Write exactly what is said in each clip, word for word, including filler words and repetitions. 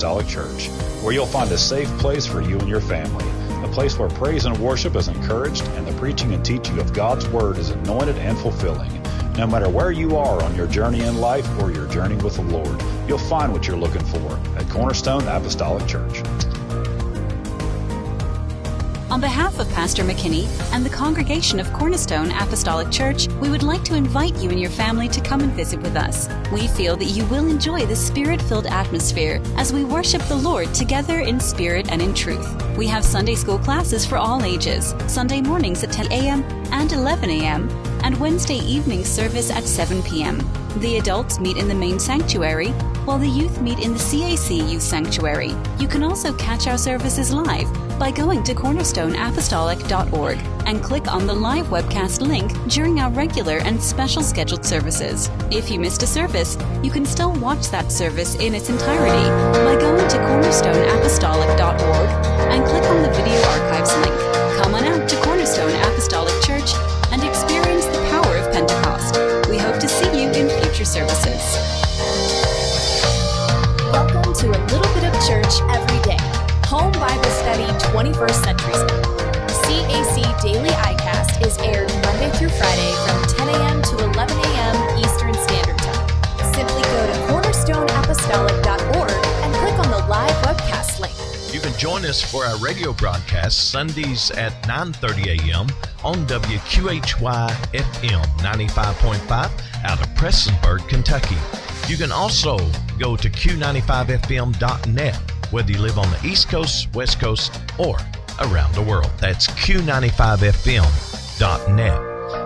Apostolic Church, where you'll find a safe place for you and your family, a place where praise and worship is encouraged and the preaching and teaching of God's Word is anointed and fulfilling. No matter where you are on your journey in life or your journey with the Lord, you'll find what you're looking for at Cornerstone Apostolic Church. On behalf of Pastor McKinney and the congregation of Cornerstone Apostolic Church, we would like to invite you and your family to come and visit with us. We feel that you will enjoy the spirit-filled atmosphere as we worship the Lord together in spirit and in truth. We have Sunday school classes for all ages, Sunday mornings at ten a m and eleven a m, and Wednesday evening service at seven p m The adults meet in the main sanctuary, while the youth meet in the C A C Youth Sanctuary. You can also catch our services live by going to cornerstone apostolic dot org and click on the live webcast link during our regular and special scheduled services. If you missed a service, you can still watch that service in its entirety by going to cornerstone apostolic dot org and click on the video archives link. Come on out to Cornerstone Apostolic Church and experience the power of Pentecost. We hope to see you in future services. Welcome to A Little Bit of Church Every Day, Home Bible Study twenty-first century School. C A C Daily iCast is aired Monday through Friday from ten a m to eleven a m Eastern Standard Time. Simply go to cornerstone apostolic dot org and click on the live webcast link. You can join us for our radio broadcast Sundays at nine thirty a m on W Q H Y F M ninety-five point five out of Prestonsburg, Kentucky. You can also go to q ninety-five f m dot net. Whether you live on the East Coast, West Coast, or around the world. That's q ninety-five f m dot net.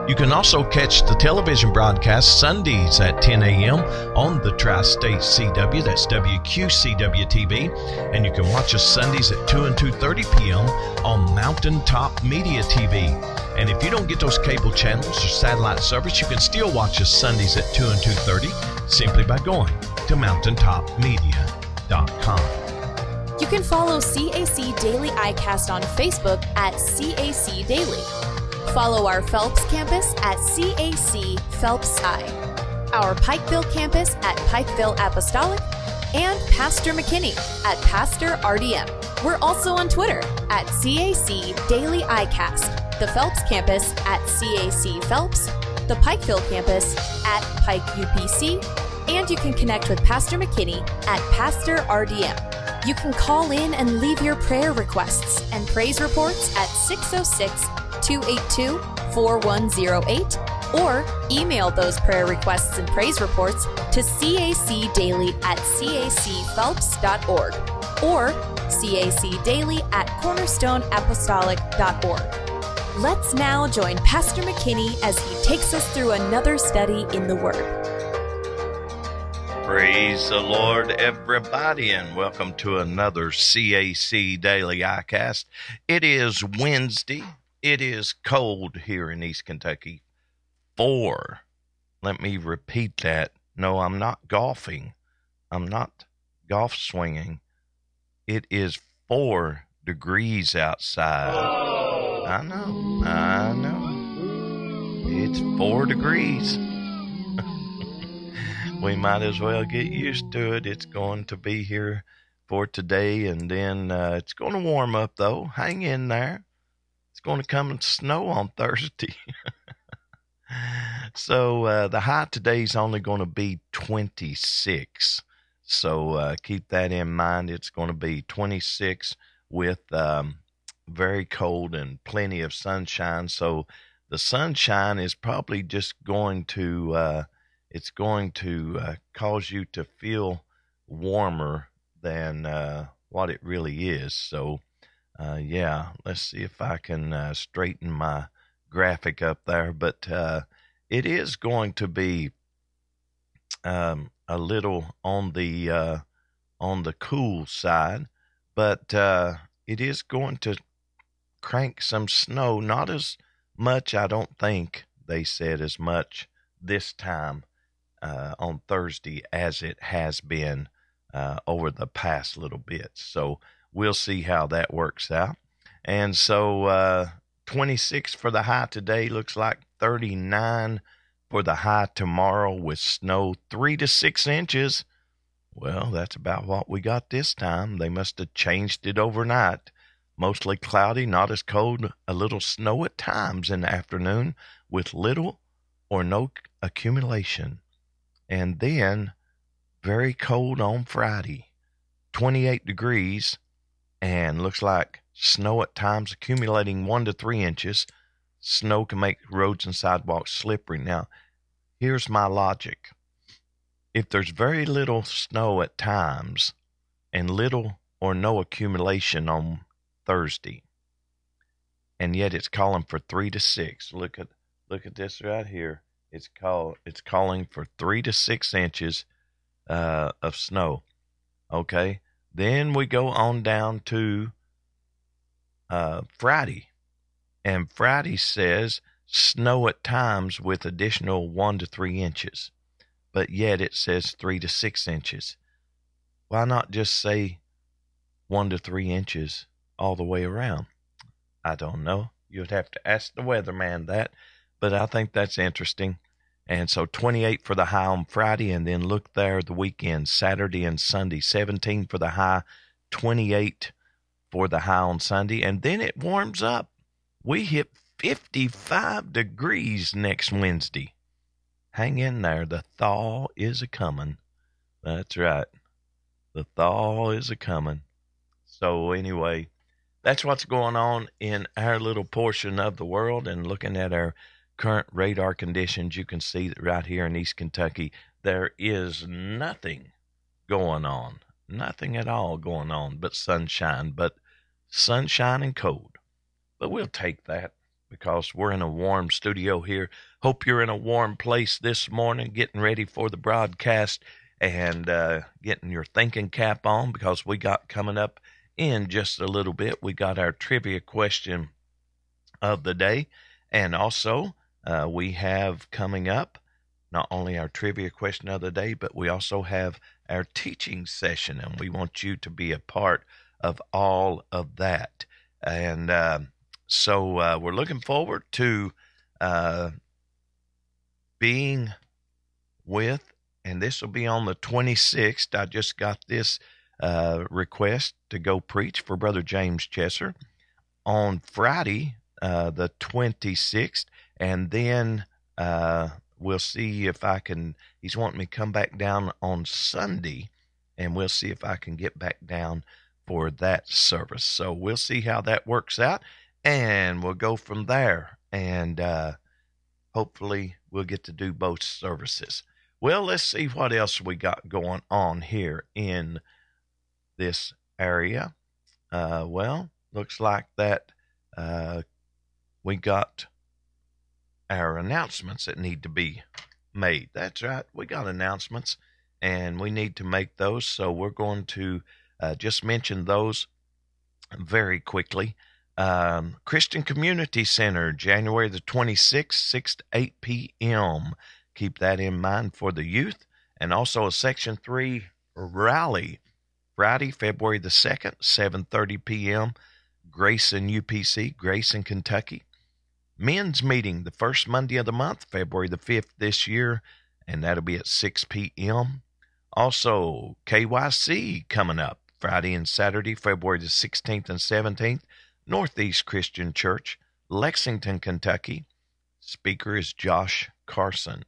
You can also catch the television broadcast Sundays at ten a m on the Tri-State C W. That's W Q C W T V. And you can watch us Sundays at two and two thirty p m on Mountaintop Media T V. And if you don't get those cable channels or satellite service, you can still watch us Sundays at two and two thirty simply by going to mountaintop media dot com. You can follow C A C Daily iCast on Facebook at C A C Daily. Follow our Phelps campus at C A C Phelps I, our Pikeville campus at Pikeville Apostolic, and Pastor McKinney at Pastor R D M. We're also on Twitter at C A C Daily iCast, the Phelps campus at C A C Phelps, the Pikeville campus at Pike U P C, and you can connect with Pastor McKinney at Pastor R D M. You can call in and leave your prayer requests and praise reports at six oh six, two eight two, four one oh eight or email those prayer requests and praise reports to cacdaily at c a c phelps dot org or cacdaily at cornerstone apostolic dot org. Let's now join Pastor McKinney as he takes us through another study in the Word. Praise the Lord, everybody, and welcome to another C A C Daily iCast. It is Wednesday. It is cold here in East Kentucky. Four. Let me repeat that. No, I'm not golfing. I'm not golf swinging. It is four degrees outside. Oh. I know. I know. It's four degrees. We might as well get used to it. It's going to be here for today, and then uh, it's going to warm up, though. Hang in there. It's going to come and snow on Thursday. so uh, the high today is only going to be twenty-six, so uh, keep that in mind. It's going to be twenty-six with um, very cold and plenty of sunshine, so the sunshine is probably just going to... Uh, It's going to uh, cause you to feel warmer than uh, what it really is. So, uh, yeah, let's see if I can uh, straighten my graphic up there. But uh, it is going to be um, a little on the uh, on the cool side, but uh, it is going to crank some snow. Not as much, I don't think they said as much this time. Uh, on Thursday as it has been uh, over the past little bit. So we'll see how that works out. And so uh, twenty-six for the high today, looks like thirty-nine for the high tomorrow with snow three to six inches. Well, that's about what we got this time. They must have changed it overnight. Mostly cloudy, not as cold, a little snow at times in the afternoon with little or no accumulation. And then very cold on Friday, twenty-eight degrees, and looks like snow at times accumulating one to three inches. Snow can make roads and sidewalks slippery. Now, here's my logic. If there's very little snow at times and little or no accumulation on Thursday, and yet it's calling for three to six. Look at look at this right here. It's call it's calling for three to six inches uh, of snow. Okay, then we go on down to uh, Friday, and Friday says snow at times with additional one to three inches, but yet it says three to six inches. Why not just say one to three inches all the way around? I don't know. You'd have to ask the weatherman that, but I think that's interesting. And so twenty-eight for the high on Friday, and then look there the weekend, Saturday and Sunday, seventeen for the high, twenty-eight for the high on Sunday, and then it warms up. We hit fifty-five degrees next Wednesday. Hang in there. The thaw is a-coming. That's right. The thaw is a-coming. So anyway, that's what's going on in our little portion of the world. And looking at our current radar conditions, you can see that right here in East Kentucky, there is nothing going on, nothing at all going on but sunshine, but sunshine and cold. But we'll take that because we're in a warm studio here. Hope you're in a warm place this morning, getting ready for the broadcast and uh, getting your thinking cap on, because we got coming up in just a little bit, we got our trivia question of the day. And also, uh, we have coming up not only our trivia question of the day, but we also have our teaching session, and we want you to be a part of all of that. And uh, so uh, we're looking forward to uh, being with, and this will be on the twenty-sixth. I just got this uh, request to go preach for Brother James Chesser on Friday, Uh, the twenty-sixth, and then uh, we'll see if I can, he's wanting me to come back down on Sunday, and we'll see if I can get back down for that service. So we'll see how that works out, and we'll go from there, and uh, hopefully we'll get to do both services. Well, let's see what else we got going on here in this area. Uh, well, looks like that uh we got our announcements that need to be made. That's right. We got announcements, and we need to make those. So we're going to uh, just mention those very quickly. Um, Christian Community Center, January the twenty-sixth, six to eight p.m. Keep that in mind for the youth. And also a Section three rally, Friday, February the second, seven thirty p.m., Grayson U P C, Grayson, Kentucky. Men's meeting the first Monday of the month, February the fifth this year, and that'll be at six p.m. Also, K Y C coming up Friday and Saturday, February the sixteenth and seventeenth, Northeast Christian Church, Lexington, Kentucky. Speaker is Josh Carson.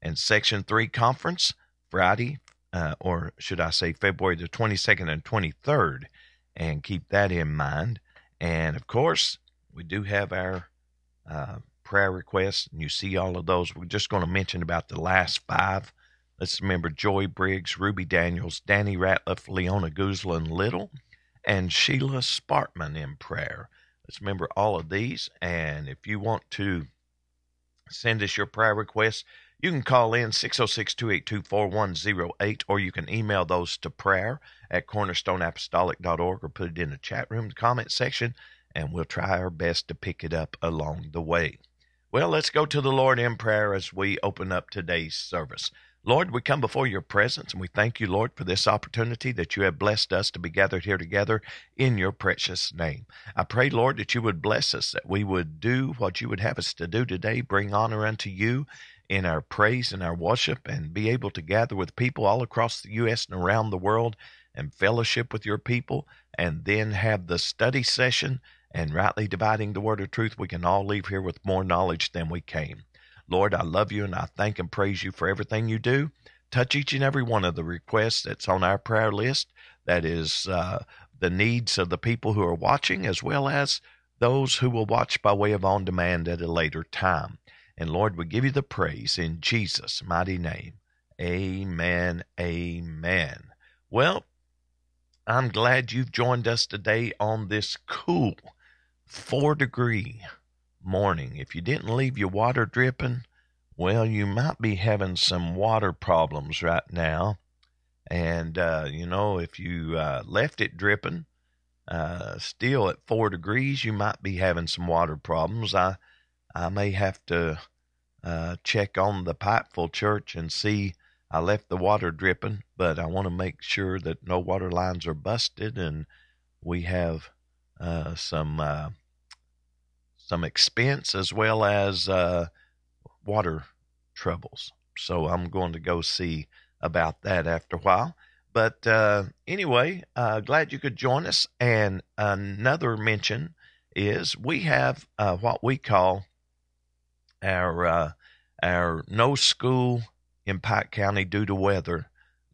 And Section three Conference, Friday, uh, or should I say February the twenty-second and twenty-third, and keep that in mind. And, of course, we do have our uh, prayer requests, and you see all of those. We're just going to mention about the last five. Let's remember Joy Briggs, Ruby Daniels, Danny Ratliff, Leona Guzlan Little, and Sheila Spartman in prayer. Let's remember all of these. And if you want to send us your prayer requests, you can call in six oh six, two eight two, four one oh eight, or you can email those to prayer at cornerstone apostolic dot org, or put it in the chat room comment section, and we'll try our best to pick it up along the way. Well, let's go to the Lord in prayer as we open up today's service. Lord, we come before your presence, and we thank you, Lord, for this opportunity that you have blessed us to be gathered here together in your precious name. I pray, Lord, that you would bless us, that we would do what you would have us to do today, bring honor unto you, in our praise and our worship, and be able to gather with people all across the U S and around the world and fellowship with your people, and then have the study session and rightly dividing the word of truth, we can all leave here with more knowledge than we came. Lord, I love you, and I thank and praise you for everything you do. Touch each and every one of the requests that's on our prayer list, that is uh, the needs of the people who are watching, as well as those who will watch by way of on demand at a later time. And Lord, we give you the praise in Jesus' mighty name. Amen. Amen. Well, I'm glad you've joined us today on this cool four degree morning. If you didn't leave your water dripping, well, you might be having some water problems right now. And, uh, you know, if you uh, left it dripping, uh, still at four degrees, you might be having some water problems. I, I may have to uh, check on the Pikeville Church and see. I left the water dripping, but I want to make sure that no water lines are busted, and we have uh, some uh, some expense as well as uh, water troubles. So I'm going to go see about that after a while. But uh, anyway, uh, glad you could join us. And another mention is we have uh, what we call our uh, our no school in Pike County due to weather,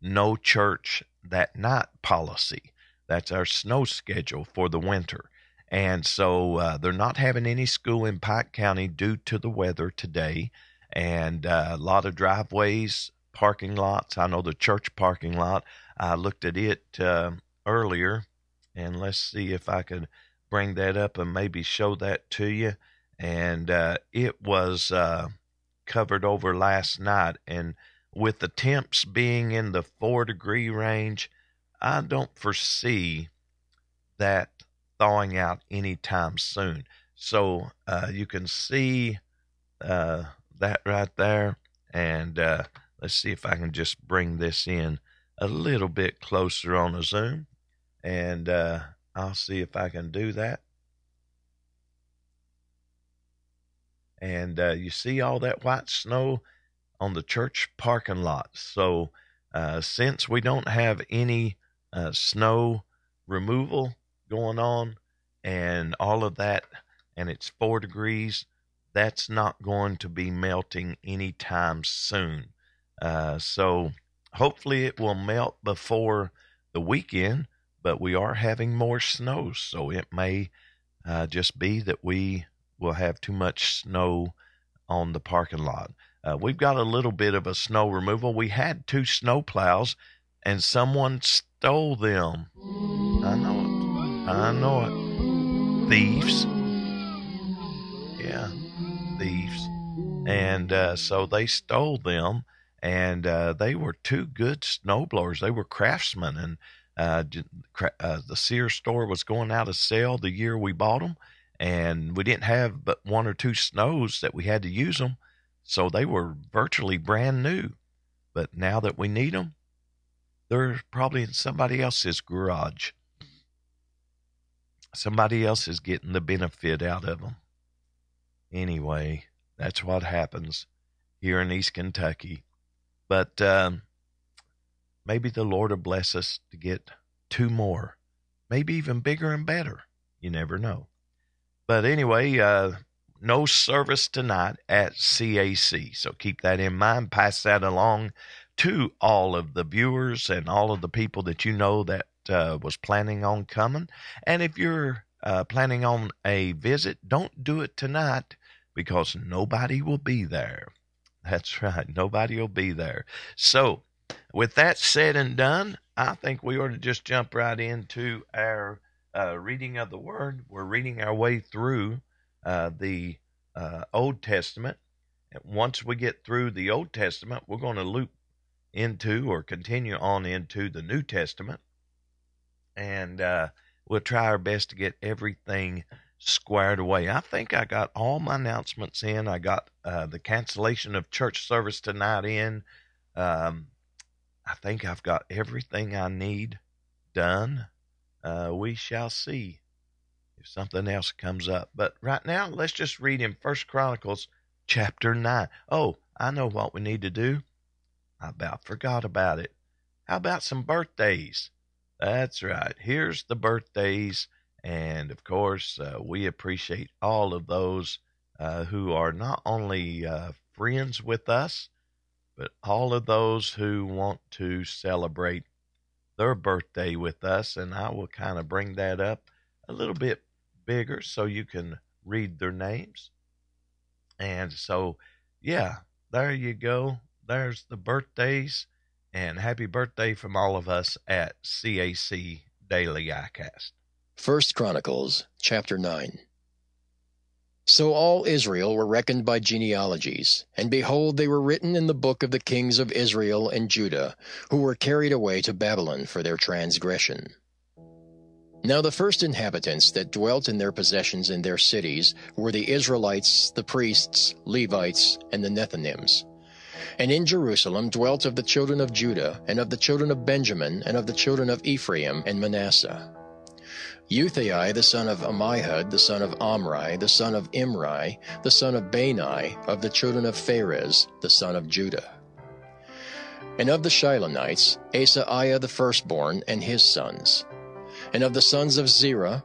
no church that night policy. That's our snow schedule for the winter. And so uh, they're not having any school in Pike County due to the weather today. And uh, a lot of driveways, parking lots. I know the church parking lot, I looked at it uh, earlier, and let's see if I could bring that up and maybe show that to you. And uh, it was uh, covered over last night, and with the temps being in the four degree range, I don't foresee that thawing out anytime soon. So uh, you can see uh, that right there, and uh, let's see if I can just bring this in a little bit closer on the Zoom, and uh, I'll see if I can do that. And uh, you see all that white snow on the church parking lot. So uh, since we don't have any uh, snow removal going on and all of that, and it's four degrees, that's not going to be melting anytime soon. Uh, so hopefully it will melt before the weekend, but we are having more snow. So it may uh, just be that we will have too much snow on the parking lot. Uh, we've got a little bit of a snow removal. We had two snow plows and someone stole them. I know it. I know it. Thieves. Yeah, thieves. And uh, so they stole them. And uh, they were two good snowblowers. They were craftsmen, and uh, uh, the Sears store was going out of sale the year we bought them, and we didn't have but one or two snows that we had to use them, so they were virtually brand new. But now that we need them, they're probably in somebody else's garage. Somebody else is getting the benefit out of them. Anyway, that's what happens here in East Kentucky. But um, maybe the Lord will bless us to get two more, maybe even bigger and better. You never know. But anyway, uh, no service tonight at C A C. So keep that in mind. Pass that along to all of the viewers and all of the people that you know that uh, was planning on coming. And if you're uh, planning on a visit, don't do it tonight because nobody will be there. That's right. Nobody will be there. So with that said and done, I think we ought to just jump right into our uh, reading of the Word. We're reading our way through uh, the uh, Old Testament. And once we get through the Old Testament, we're going to loop into or continue on into the New Testament. And uh, we'll try our best to get everything squared away. I think I got all my announcements in. I got uh, the cancellation of church service tonight in. Um, I think I've got everything I need done. Uh, we shall see if something else comes up. But right now, let's just read in First Chronicles chapter nine. Oh, I know what we need to do. I about forgot about it. How about some birthdays? That's right. Here's the birthdays. And, of course, uh, we appreciate all of those uh, who are not only uh, friends with us, but all of those who want to celebrate their birthday with us. And I will kind of bring that up a little bit bigger so you can read their names. And so, yeah, there you go. There's the birthdays. And happy birthday from all of us at C A C Daily iCast. First Chronicles, chapter nine. So all Israel were reckoned by genealogies, and behold, they were written in the book of the kings of Israel and Judah, who were carried away to Babylon for their transgression. Now the first inhabitants that dwelt in their possessions in their cities were the Israelites, the priests, Levites, and the Nethinims. And in Jerusalem dwelt of the children of Judah, and of the children of Benjamin, and of the children of Ephraim and Manasseh. Uthai the son of Amihud, the son of Omri, the son of Imri, the son of Bani, of the children of Pharez, the son of Judah. And of the Shilonites, Asaiah the firstborn and his sons. And of the sons of Zerah,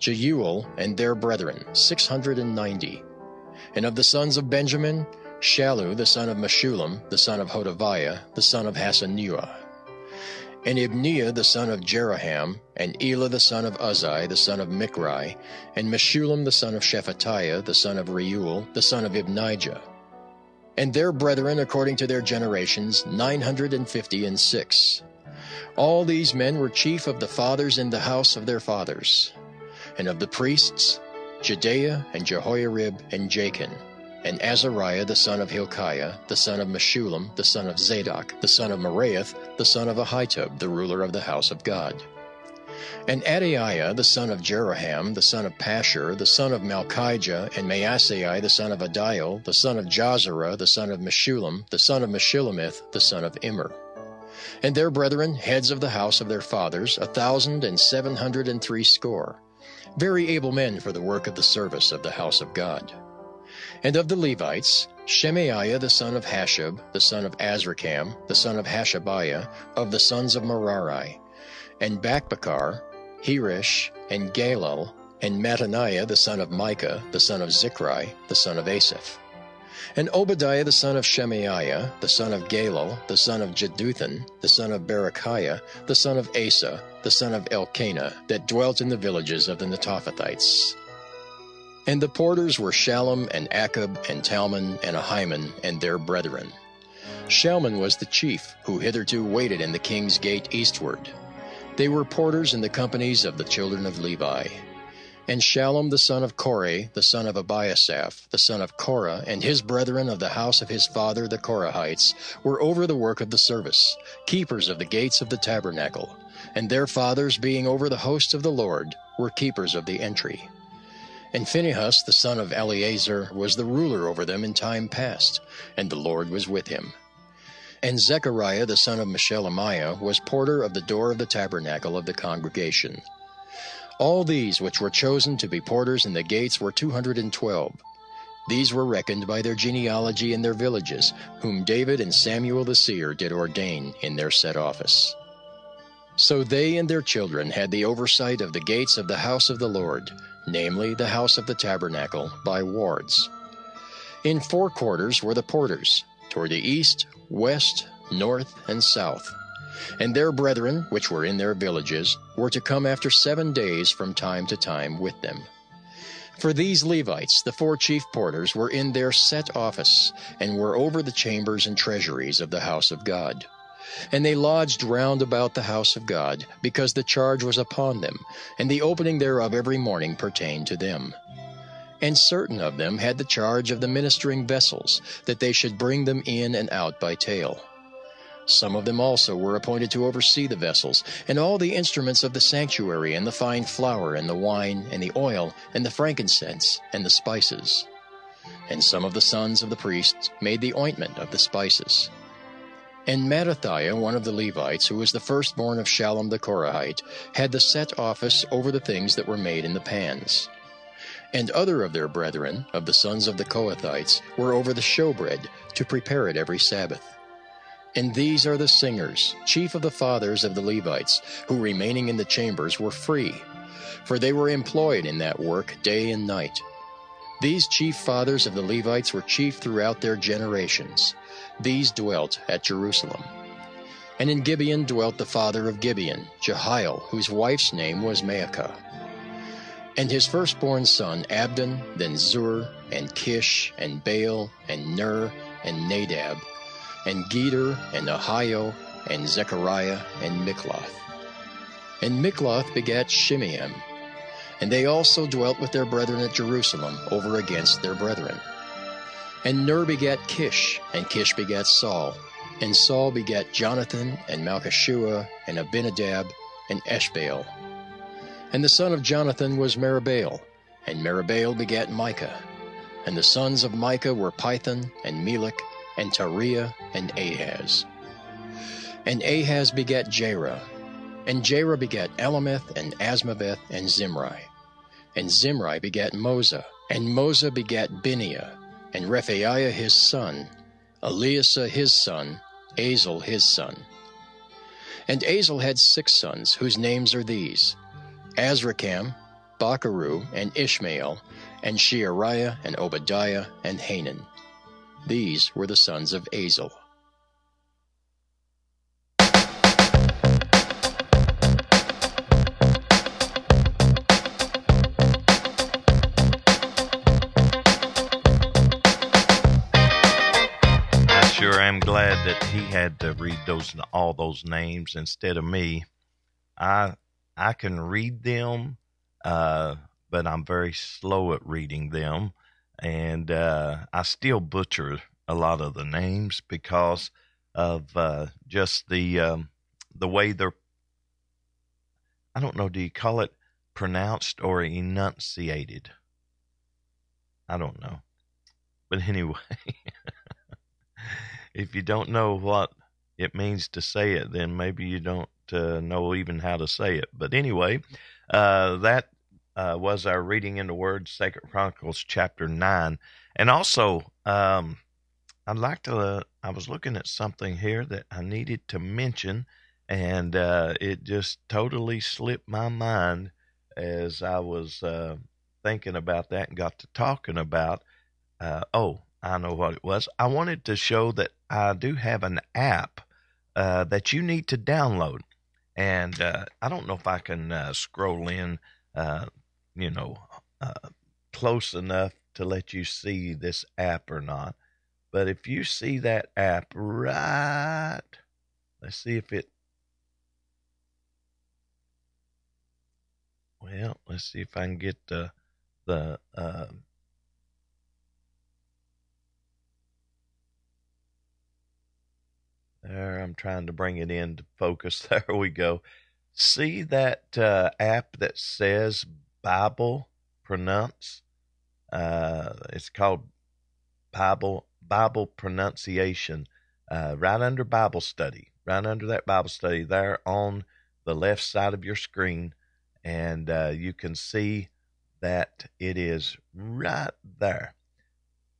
Jeuel and their brethren, six hundred and ninety. And of the sons of Benjamin, Shalu the son of Meshulam, the son of Hodaviah, the son of Hasanuah. And Ibneah the son of Jeraham, and Elah the son of Uzzi, the son of Mikri, and Meshulam the son of Shephatiah, the son of Reuel, the son of Ibnijah. And their brethren according to their generations, nine hundred and fifty and six. All these men were chief of the fathers in the house of their fathers. And of the priests, Jediah, and Jehoiarib, and Jachin, and Azariah the son of Hilkiah, the son of Meshulam, the son of Zadok, the son of Meraiah, the son of Ahitub, the ruler of the house of God. And Adaiah the son of Jeraham, the son of Pashur, the son of Malchijah, and Maaseiah the son of Adiel, the son of Jozerah, the son of Meshulam, the son of Meshulamith, the son of Immer. And their brethren, heads of the house of their fathers, a thousand and seven hundred and threescore, very able men for the work of the service of the house of God. And of the Levites, Shemaiah the son of Hashab, the son of Azrikam, the son of Hashabiah, of the sons of Merari, and Bakbakar, Hirish, and Galel, and Mattaniah the son of Micah, the son of Zikri, the son of Asaph. And Obadiah the son of Shemaiah, the son of Galel, the son of Jeduthun, the son of Berechiah, the son of Asa, the son of Elkanah, that dwelt in the villages of the Netophathites. And the porters were Shallum, and Akub, and Talmon, and Ahiman, and their brethren. Shallum was the chief, who hitherto waited in the king's gate eastward. They were porters in the companies of the children of Levi. And Shallum the son of Kore, the son of Abiasaph, the son of Korah, and his brethren of the house of his father the Korahites, were over the work of the service, keepers of the gates of the tabernacle. And their fathers, being over the host of the Lord, were keepers of the entry. And Phinehas the son of Eleazar was the ruler over them in time past, and the Lord was with him. And Zechariah the son of Meshelemiah was porter of the door of the tabernacle of the congregation. All these which were chosen to be porters in the gates were two hundred and twelve. These were reckoned by their genealogy in their villages, whom David and Samuel the seer did ordain in their set office. So they and their children had the oversight of the gates of the house of the Lord, namely the house of the tabernacle, by wards. In four quarters were the porters, toward the east, west, north, and south. And their brethren, which were in their villages, were to come after seven days from time to time with them. For these Levites, the four chief porters, were in their set office, and were over the chambers and treasuries of the house of God. And they lodged round about the house of God, because the charge was upon them, and the opening thereof every morning pertained to them. And certain of them had the charge of the ministering vessels, that they should bring them in and out by tale. Some of them also were appointed to oversee the vessels, and all the instruments of the sanctuary, and the fine flour, and the wine, and the oil, and the frankincense, and the spices. And some of the sons of the priests made the ointment of the spices. And Mattathiah, one of the Levites, who was the firstborn of Shallum the Korahite, had the set office over the things that were made in the pans. and other of their brethren of the sons of the Kohathites were over the showbread to prepare it every Sabbath. And these are the singers, chief of the fathers of the Levites, who remaining in the chambers were free, for they were employed in that work day and night. These chief fathers of the Levites were chief throughout their generations. These dwelt at Jerusalem. And in Gibeon dwelt the father of Gibeon, Jehiel, whose wife's name was Maacah. And his firstborn son Abdon, then Zur, and Kish, and Baal, and Ner, and Nadab, and Geder, and Ahio, and Zechariah, and Mikloth. And Mikloth begat Shimeam. And they also dwelt with their brethren at Jerusalem over against their brethren. And Ner begat Kish, and Kish begat Saul, and Saul begat Jonathan, and Malchishua, and Abinadab, and Eshbaal. And the son of Jonathan was Meribaal, and Meribaal begat Micah. And the sons of Micah were Pithon, and Melech, and Tarea, and Ahaz. And Ahaz begat Jerah, and Jerah begat Elameth, and Asmaveth, and Zimri. And Zimri begat Moza, and Moza begat Bineah, and Rephaiah his son, Eleasa his son, Azel his son. And Azel had six sons, whose names are these: Azrikam, Bocheru, and Ishmael, and Sheariah, and Obadiah, and Hanan. These were the sons of Azel. Sure, I'm glad that he had to read those all those names instead of me. I I can read them, uh, but I'm very slow at reading them, and uh, I still butcher a lot of the names because of uh, just the um, the way they're. I don't know. Do you call it pronounced or enunciated? I don't know, but anyway. If you don't know what it means to say it, then maybe you don't uh, know even how to say it. But anyway, uh, that uh, was our reading in the Word, Second Chronicles chapter nine. And also, um, I'd like to, uh, I was looking at something here that I needed to mention, and uh, it just totally slipped my mind as I was uh, thinking about that and got to talking about, uh, oh, I know what it was. I wanted to show that I do have an app uh, that you need to download. And uh, I don't know if I can uh, scroll in, uh, you know, uh, close enough to let you see this app or not. But if you see that app right, let's see if it, well, let's see if I can get the, the, uh, There, I'm trying to bring it into focus. There we go. See that uh, app that says Bible Pronounce? Uh, it's called Bible Bible Pronunciation. Uh, right under Bible Study, right under that Bible Study, there on the left side of your screen, and uh, you can see that it is right there.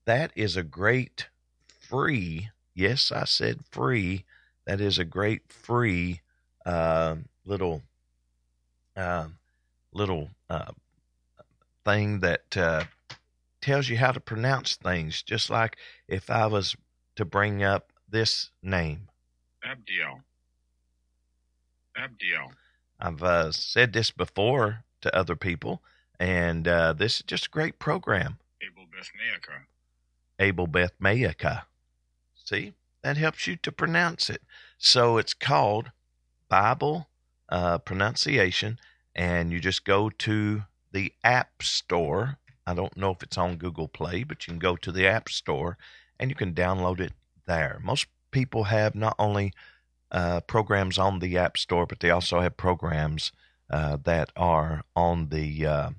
That is a great free. Yes, I said free. That is a great free uh, little uh, little uh, thing that uh, tells you how to pronounce things, just like if I was to bring up this name. Abdiel. Abdiel. I've uh, said this before to other people, and uh, this is just a great program. Abel Beth Maacah. Abel Beth Maacah. See, that helps you to pronounce it. So it's called Bible uh, Pronunciation, and you just go to the App Store. I don't know if it's on Google Play, but you can go to the App Store, and you can download it there. Most people have not only uh, programs on the App Store, but they also have programs uh, that are on the uh,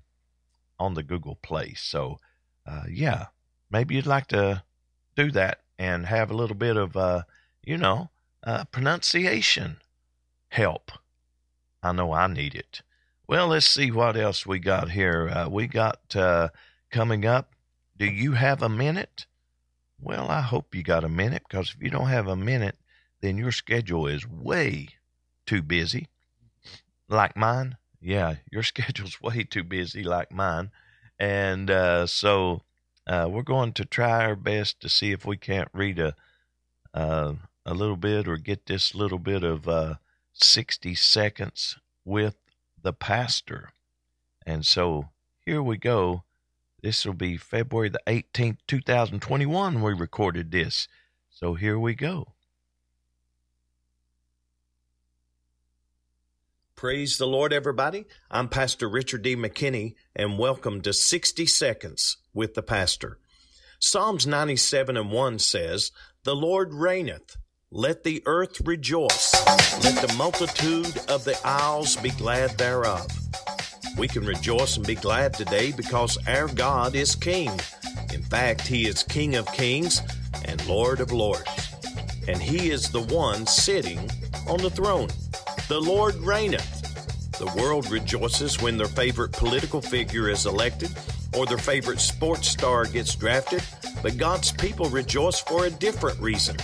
on the Google Play. So, uh, yeah, maybe you'd like to do that and have a little bit of, uh, you know, uh, pronunciation help. I know I need it. Well, let's see what else we got here. Uh, we got uh, coming up, do you have a minute? Well, I hope you got a minute, because if you don't have a minute, then your schedule is way too busy, like mine. Yeah, your schedule's way too busy, like mine. And uh, so uh, we're going to try our best to see if we can't read a uh, a little bit, or get this little bit of uh, sixty seconds with the pastor. And so here we go. This will be February the eighteenth, two thousand twenty-one, we recorded this. So here we go. Praise the Lord, everybody. I'm Pastor Richard D. McKinney, and welcome to sixty seconds with the Pastor. Psalms ninety-seven and one says, "The Lord reigneth, let the earth rejoice, let the multitude of the isles be glad thereof." We can rejoice and be glad today because our God is King. In fact, He is King of kings and Lord of lords. And He is the one sitting on the throne. The Lord reigneth. The world rejoices when their favorite political figure is elected or their favorite sports star gets drafted, but God's people rejoice for a different reason.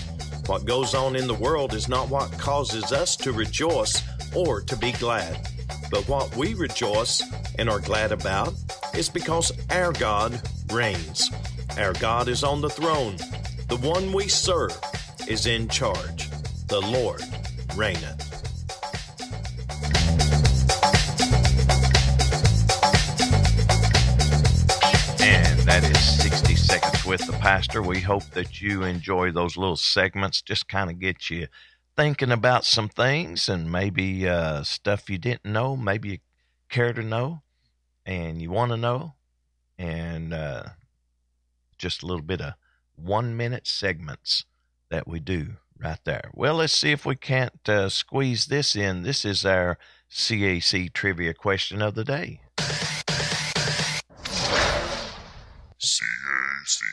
What goes on in the world is not what causes us to rejoice or to be glad, but what we rejoice and are glad about is because our God reigns. Our God is on the throne. The one we serve is in charge. The Lord reigneth. That is sixty seconds with the Pastor. We hope that you enjoy those little segments. Just kind of get you thinking about some things, and maybe uh, stuff you didn't know, maybe you care to know, and you want to know, and uh, just a little bit of one-minute segments that we do right there. Well, let's see if we can't uh, squeeze this in. This is our C A C Trivia Question of the Day. C A C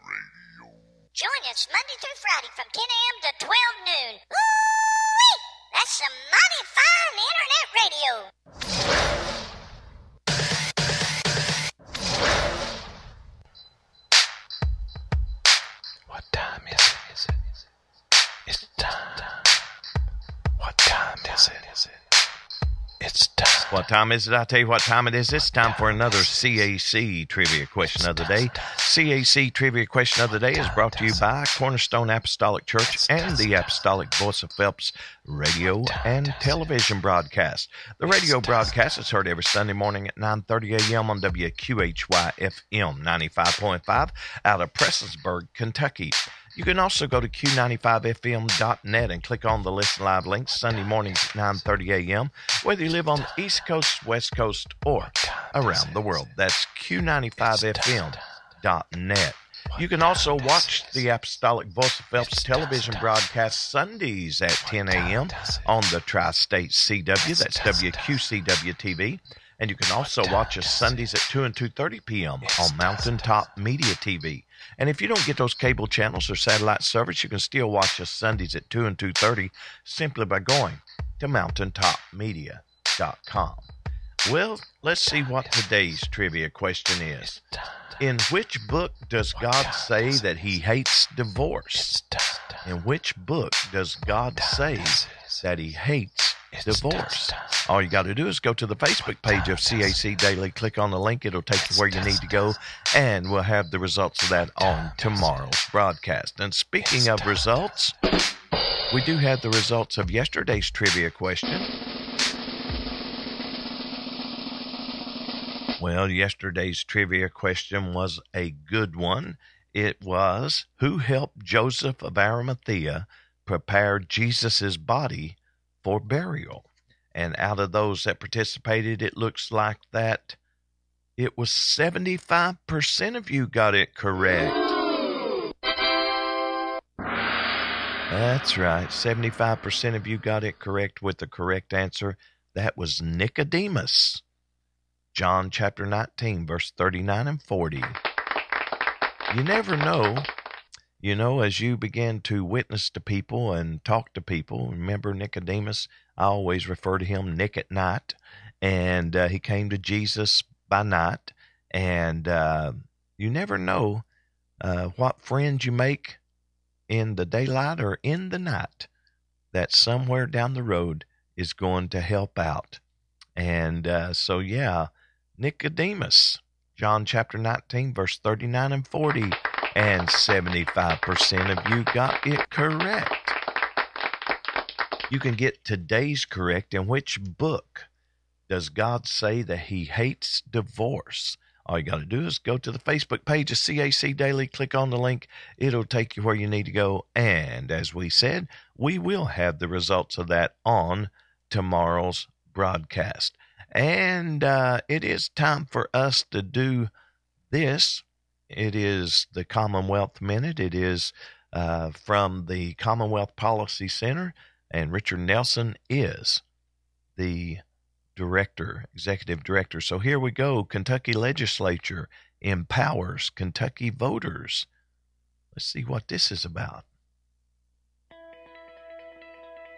Radio. Join us Monday through Friday from ten a.m. to twelve noon. Woo-wee! That's some mighty fine internet radio. What time is it? Is it? Is it? It's time. What time is it? Is it? It's time. What time is it? I'll tell you what time it is. It's time for another C A C Trivia Question of the Day. C A C Trivia Question of the Day is brought to you by Cornerstone Apostolic Church and the Apostolic Voice of Phelps radio and television broadcast. The radio broadcast is heard every Sunday morning at nine thirty a.m. on W Q H Y F M ninety-five point five out of Prestonsburg, Kentucky. You can also go to q ninety-five f m dot net and click on the Listen Live link Sunday mornings at nine thirty a.m., whether you live on the East Coast, West Coast, or around the world. That's q ninety-five f m dot net. You can also watch the Apostolic Voice of Phelps television broadcast Sundays at ten a.m. on the Tri-State C W. That's W Q C W T V. And you can also watch us Sundays at two and two thirty p.m. on Mountaintop Media T V. And if you don't get those cable channels or satellite service, you can still watch us Sundays at two and two thirty simply by going to mountaintop media dot com. Well, let's see what today's trivia question is. In which book does God say that He hates divorce? In which book does God say that He hates divorce? All you got to do is go to the Facebook page of C A C Daily, click on the link, it'll take you where you need to go, and we'll have the results of that on tomorrow's broadcast. And speaking of results, we do have the results of yesterday's trivia question. Well, yesterday's trivia question was a good one. It was, who helped Joseph of Arimathea prepare Jesus' body for burial? And out of those that participated, it looks like that it was seventy-five percent of you got it correct. That's right. seventy-five percent of you got it correct with the correct answer. That was Nicodemus. John chapter nineteen, verse thirty-nine and forty. You never know, you know, as you begin to witness to people and talk to people. Remember Nicodemus, I always refer to him Nick at night. and uh, he came to Jesus by night. And uh, you never know uh, what friends you make in the daylight or in the night that somewhere down the road is going to help out. And uh, so, yeah, Nicodemus, John chapter nineteen, verse thirty-nine and forty, and seventy-five percent of you got it correct. You can get today's correct in which book does God say that he hates divorce? All you got to do is go to the Facebook page of C A C Daily, click on the link. It'll take you where you need to go. And as we said, we will have the results of that on tomorrow's broadcast. And uh, it is time for us to do this. It is the Commonwealth Minute. It is uh, from the Commonwealth Policy Center, and Richard Nelson is the director, executive director. So here we go. Kentucky legislature empowers Kentucky voters. Let's see what this is about.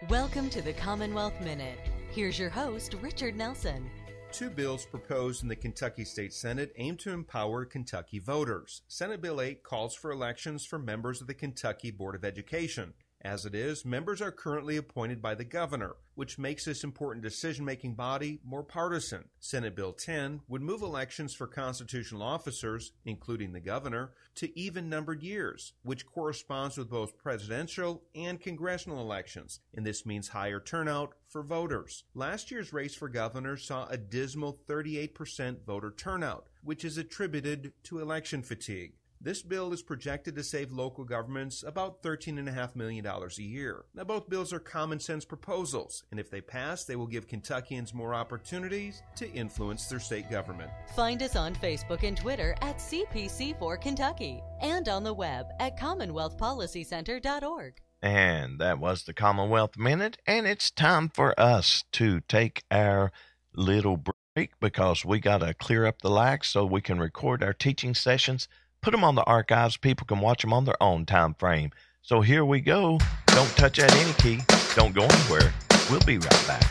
Welcome to the Commonwealth Minute. Here's your host, Richard Nelson. Two bills proposed in the Kentucky State Senate aim to empower Kentucky voters. Senate Bill eight calls for elections for members of the Kentucky Board of Education. As it is, members are currently appointed by the governor, which makes this important decision-making body more partisan. Senate Bill ten would move elections for constitutional officers, including the governor, to even-numbered years, which corresponds with both presidential and congressional elections, and this means higher turnout for voters. Last year's race for governor saw a dismal thirty-eight percent voter turnout, which is attributed to election fatigue. This bill is projected to save local governments about thirteen point five million dollars a year. Now, both bills are common-sense proposals, and if they pass, they will give Kentuckians more opportunities to influence their state government. Find us on Facebook and Twitter at C P C four Kentucky and on the web at commonwealth policy center dot org. And that was the Commonwealth Minute, and it's time for us to take our little break because we got to clear up the lag so we can record our teaching sessions, put them on the archives. People can watch them on their own time frame. So here we go. Don't touch at any key. Don't go anywhere. We'll be right back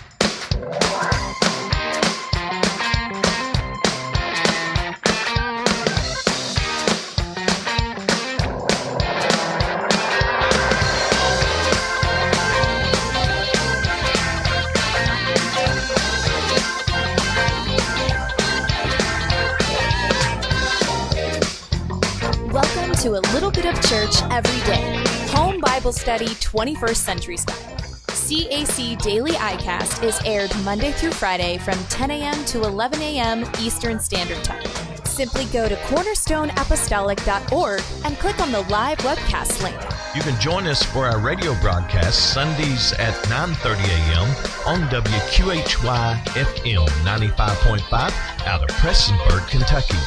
to a little bit of church every day. Home Bible Study twenty-first Century Style. C A C Daily iCast is aired Monday through Friday from ten a.m. to eleven a.m. Eastern Standard Time. Simply go to cornerstone apostolic dot org and click on the live webcast link. You can join us for our radio broadcast Sundays at nine thirty a.m. on W Q H Y F M ninety-five point five out of Prestonsburg, Kentucky.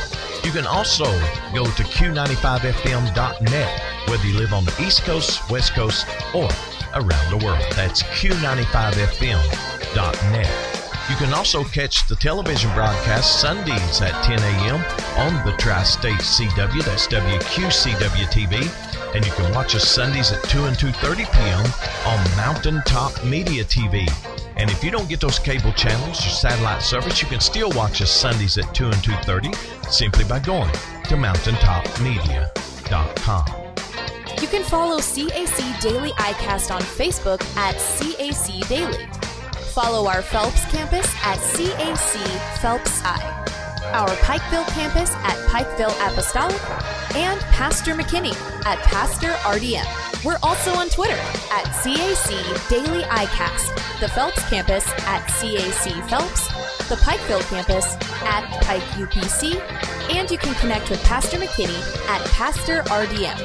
You can also go to Q ninety-five F M dot net, whether you live on the East Coast, West Coast, or around the world. That's Q ninety-five F M dot net. You can also catch the television broadcast Sundays at ten a.m. on the Tri-State C W, that's W Q C W T V, and you can watch us Sundays at two and two thirty p.m. on Mountaintop Media T V. And if you don't get those cable channels or satellite service, you can still watch us Sundays at two and two thirty simply by going to mountaintop media dot com. You can follow C A C Daily iCast on Facebook at C A C Daily. Follow our Phelps campus at C A C Phelps I, our Pikeville campus at Pikeville Apostolic, and Pastor McKinney at Pastor R D M. We're also on Twitter at C A C Daily iCast, the Phelps campus at C A C Phelps, the Pikeville campus at Pike U P C, and you can connect with Pastor McKinney at Pastor R D M.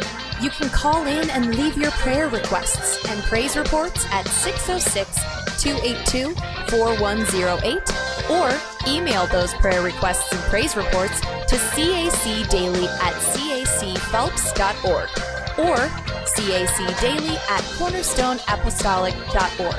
You can call in and leave your prayer requests and praise reports at six oh six, two eight two, four one oh eight or email those prayer requests and praise reports to cacdaily at c a c phelps dot org. or cacdaily at cornerstone apostolic dot org.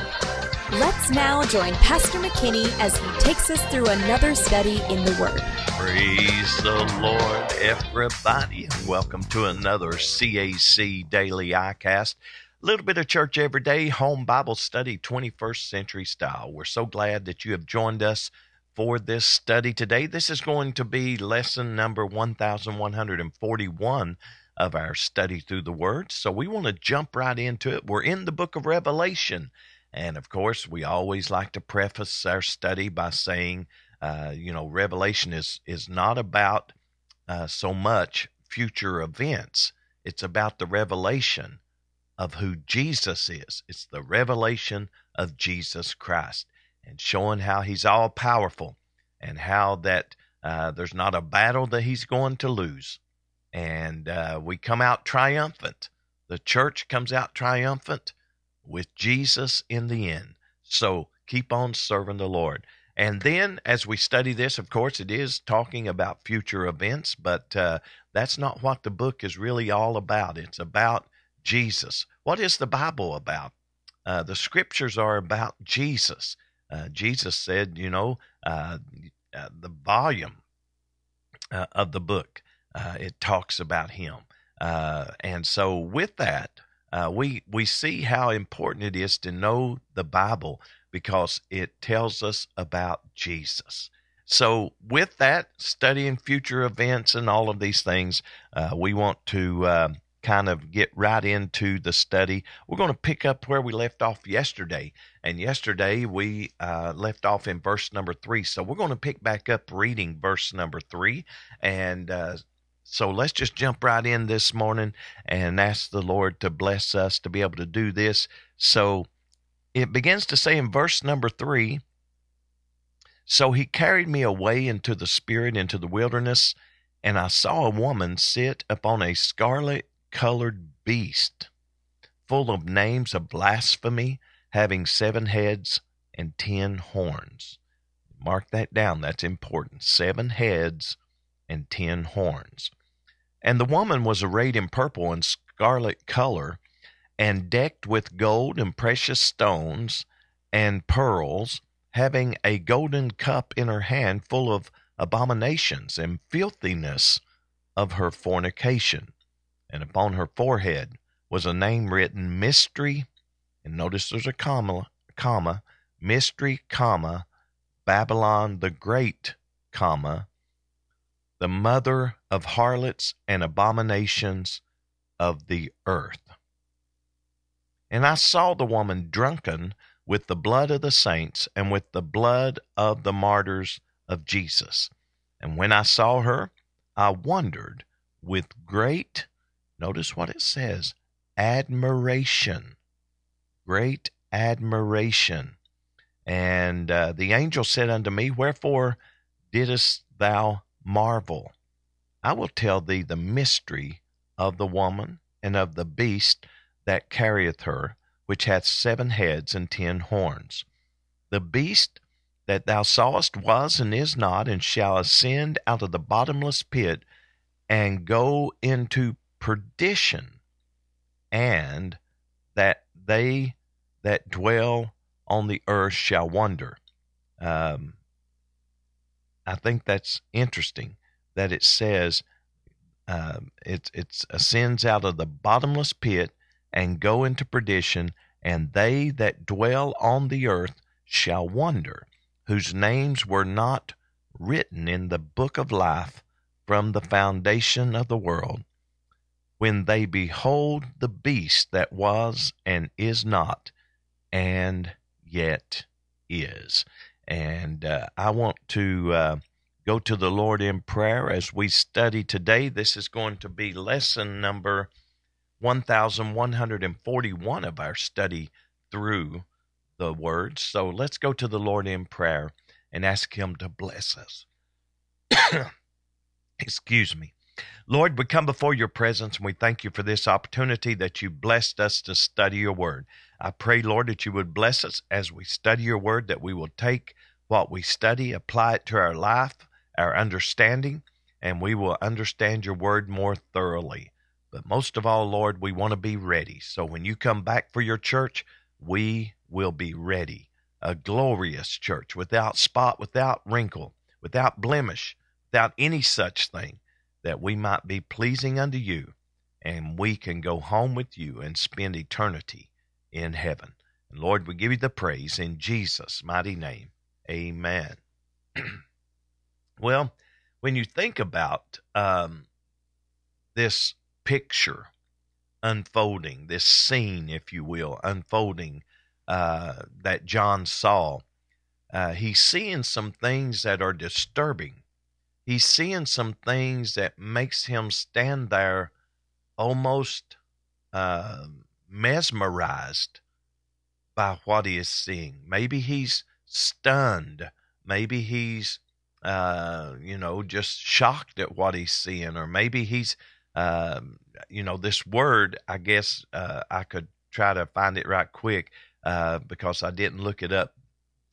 Let's now join Pastor McKinney as he takes us through another study in the Word. Praise the Lord, everybody. Welcome to another C A C Daily iCast. A little bit of church every day, home Bible study, twenty-first century style. We're so glad that you have joined us for this study today. This is going to be lesson number one thousand one hundred forty-one of our study through the Word. So we want to jump right into it. We're in the book of Revelation. And, of course, we always like to preface our study by saying, uh, you know, Revelation is, is not about uh, so much future events. It's about the revelation of who Jesus is. It's the revelation of Jesus Christ and showing how he's all-powerful and how that uh, there's not a battle that he's going to lose. And uh, we come out triumphant. The church comes out triumphant with Jesus in the end. So keep on serving the Lord. And then as we study this, of course, it is talking about future events, but uh, that's not what the book is really all about. It's about Jesus. What is the Bible about? Uh, the scriptures are about Jesus. Uh, Jesus said, you know, uh, uh, the volume uh, of the book, uh, it talks about him. Uh, and so with that, uh, we, we see how important it is to know the Bible because it tells us about Jesus. So with that, studying future events and all of these things, uh, we want to... Uh, kind of get right into the study. We're going to pick up where we left off yesterday. And yesterday we uh, left off in verse number three. So we're going to pick back up reading verse number three. And uh, so let's just jump right in this morning and ask the Lord to bless us to be able to do this. So it begins to say in verse number three, "So he carried me away into the spirit, into the wilderness, and I saw a woman sit upon a scarlet colored beast, full of names of blasphemy, having seven heads and ten horns." Mark that down. That's important. Seven heads and ten horns. "And the woman was arrayed in purple and scarlet color, and decked with gold and precious stones and pearls, having a golden cup in her hand full of abominations and filthiness of her fornication. And upon her forehead was a name written, Mystery," and notice there's a comma, comma, "Mystery, comma, Babylon the Great, comma, the mother of harlots and abominations of the earth. And I saw the woman drunken with the blood of the saints and with the blood of the martyrs of Jesus. And when I saw her, I wondered with great..." Notice what it says, admiration, great admiration. "And uh, the angel said unto me, Wherefore didst thou marvel? I will tell thee the mystery of the woman and of the beast that carrieth her, which hath seven heads and ten horns. The beast that thou sawest was and is not, and shall ascend out of the bottomless pit and go into perdition, and that they that dwell on the earth shall wonder." Um, I think that's interesting that it says uh, it, it ascends out of the bottomless pit and go into perdition, and they that dwell on the earth shall wonder, whose names were not written in the book of life from the foundation of the world, when they behold the beast that was and is not, and yet is. And uh, I want to uh, go to the Lord in prayer as we study today. This is going to be lesson number one thousand one hundred forty-one of our study through the Word. So let's go to the Lord in prayer and ask him to bless us. Excuse me. Lord, we come before your presence, and we thank you for this opportunity that you blessed us to study your word. I pray, Lord, that you would bless us as we study your word, that we will take what we study, apply it to our life, our understanding, and we will understand your word more thoroughly. But most of all, Lord, we want to be ready. So when you come back for your church, we will be ready. A glorious church, without spot, without wrinkle, without blemish, without any such thing, that we might be pleasing unto you, and we can go home with you and spend eternity in heaven. And Lord, we give you the praise in Jesus' mighty name. Amen. Well, when you think about um, this picture unfolding, this scene, if you will, unfolding uh, that John saw, uh, he's seeing some things that are disturbing. He's seeing some things that makes him stand there almost uh, mesmerized by what he is seeing. Maybe he's stunned. Maybe he's, uh, you know, just shocked at what he's seeing. Or maybe he's, uh, you know, this word, I guess uh, I could try to find it right quick uh, because I didn't look it up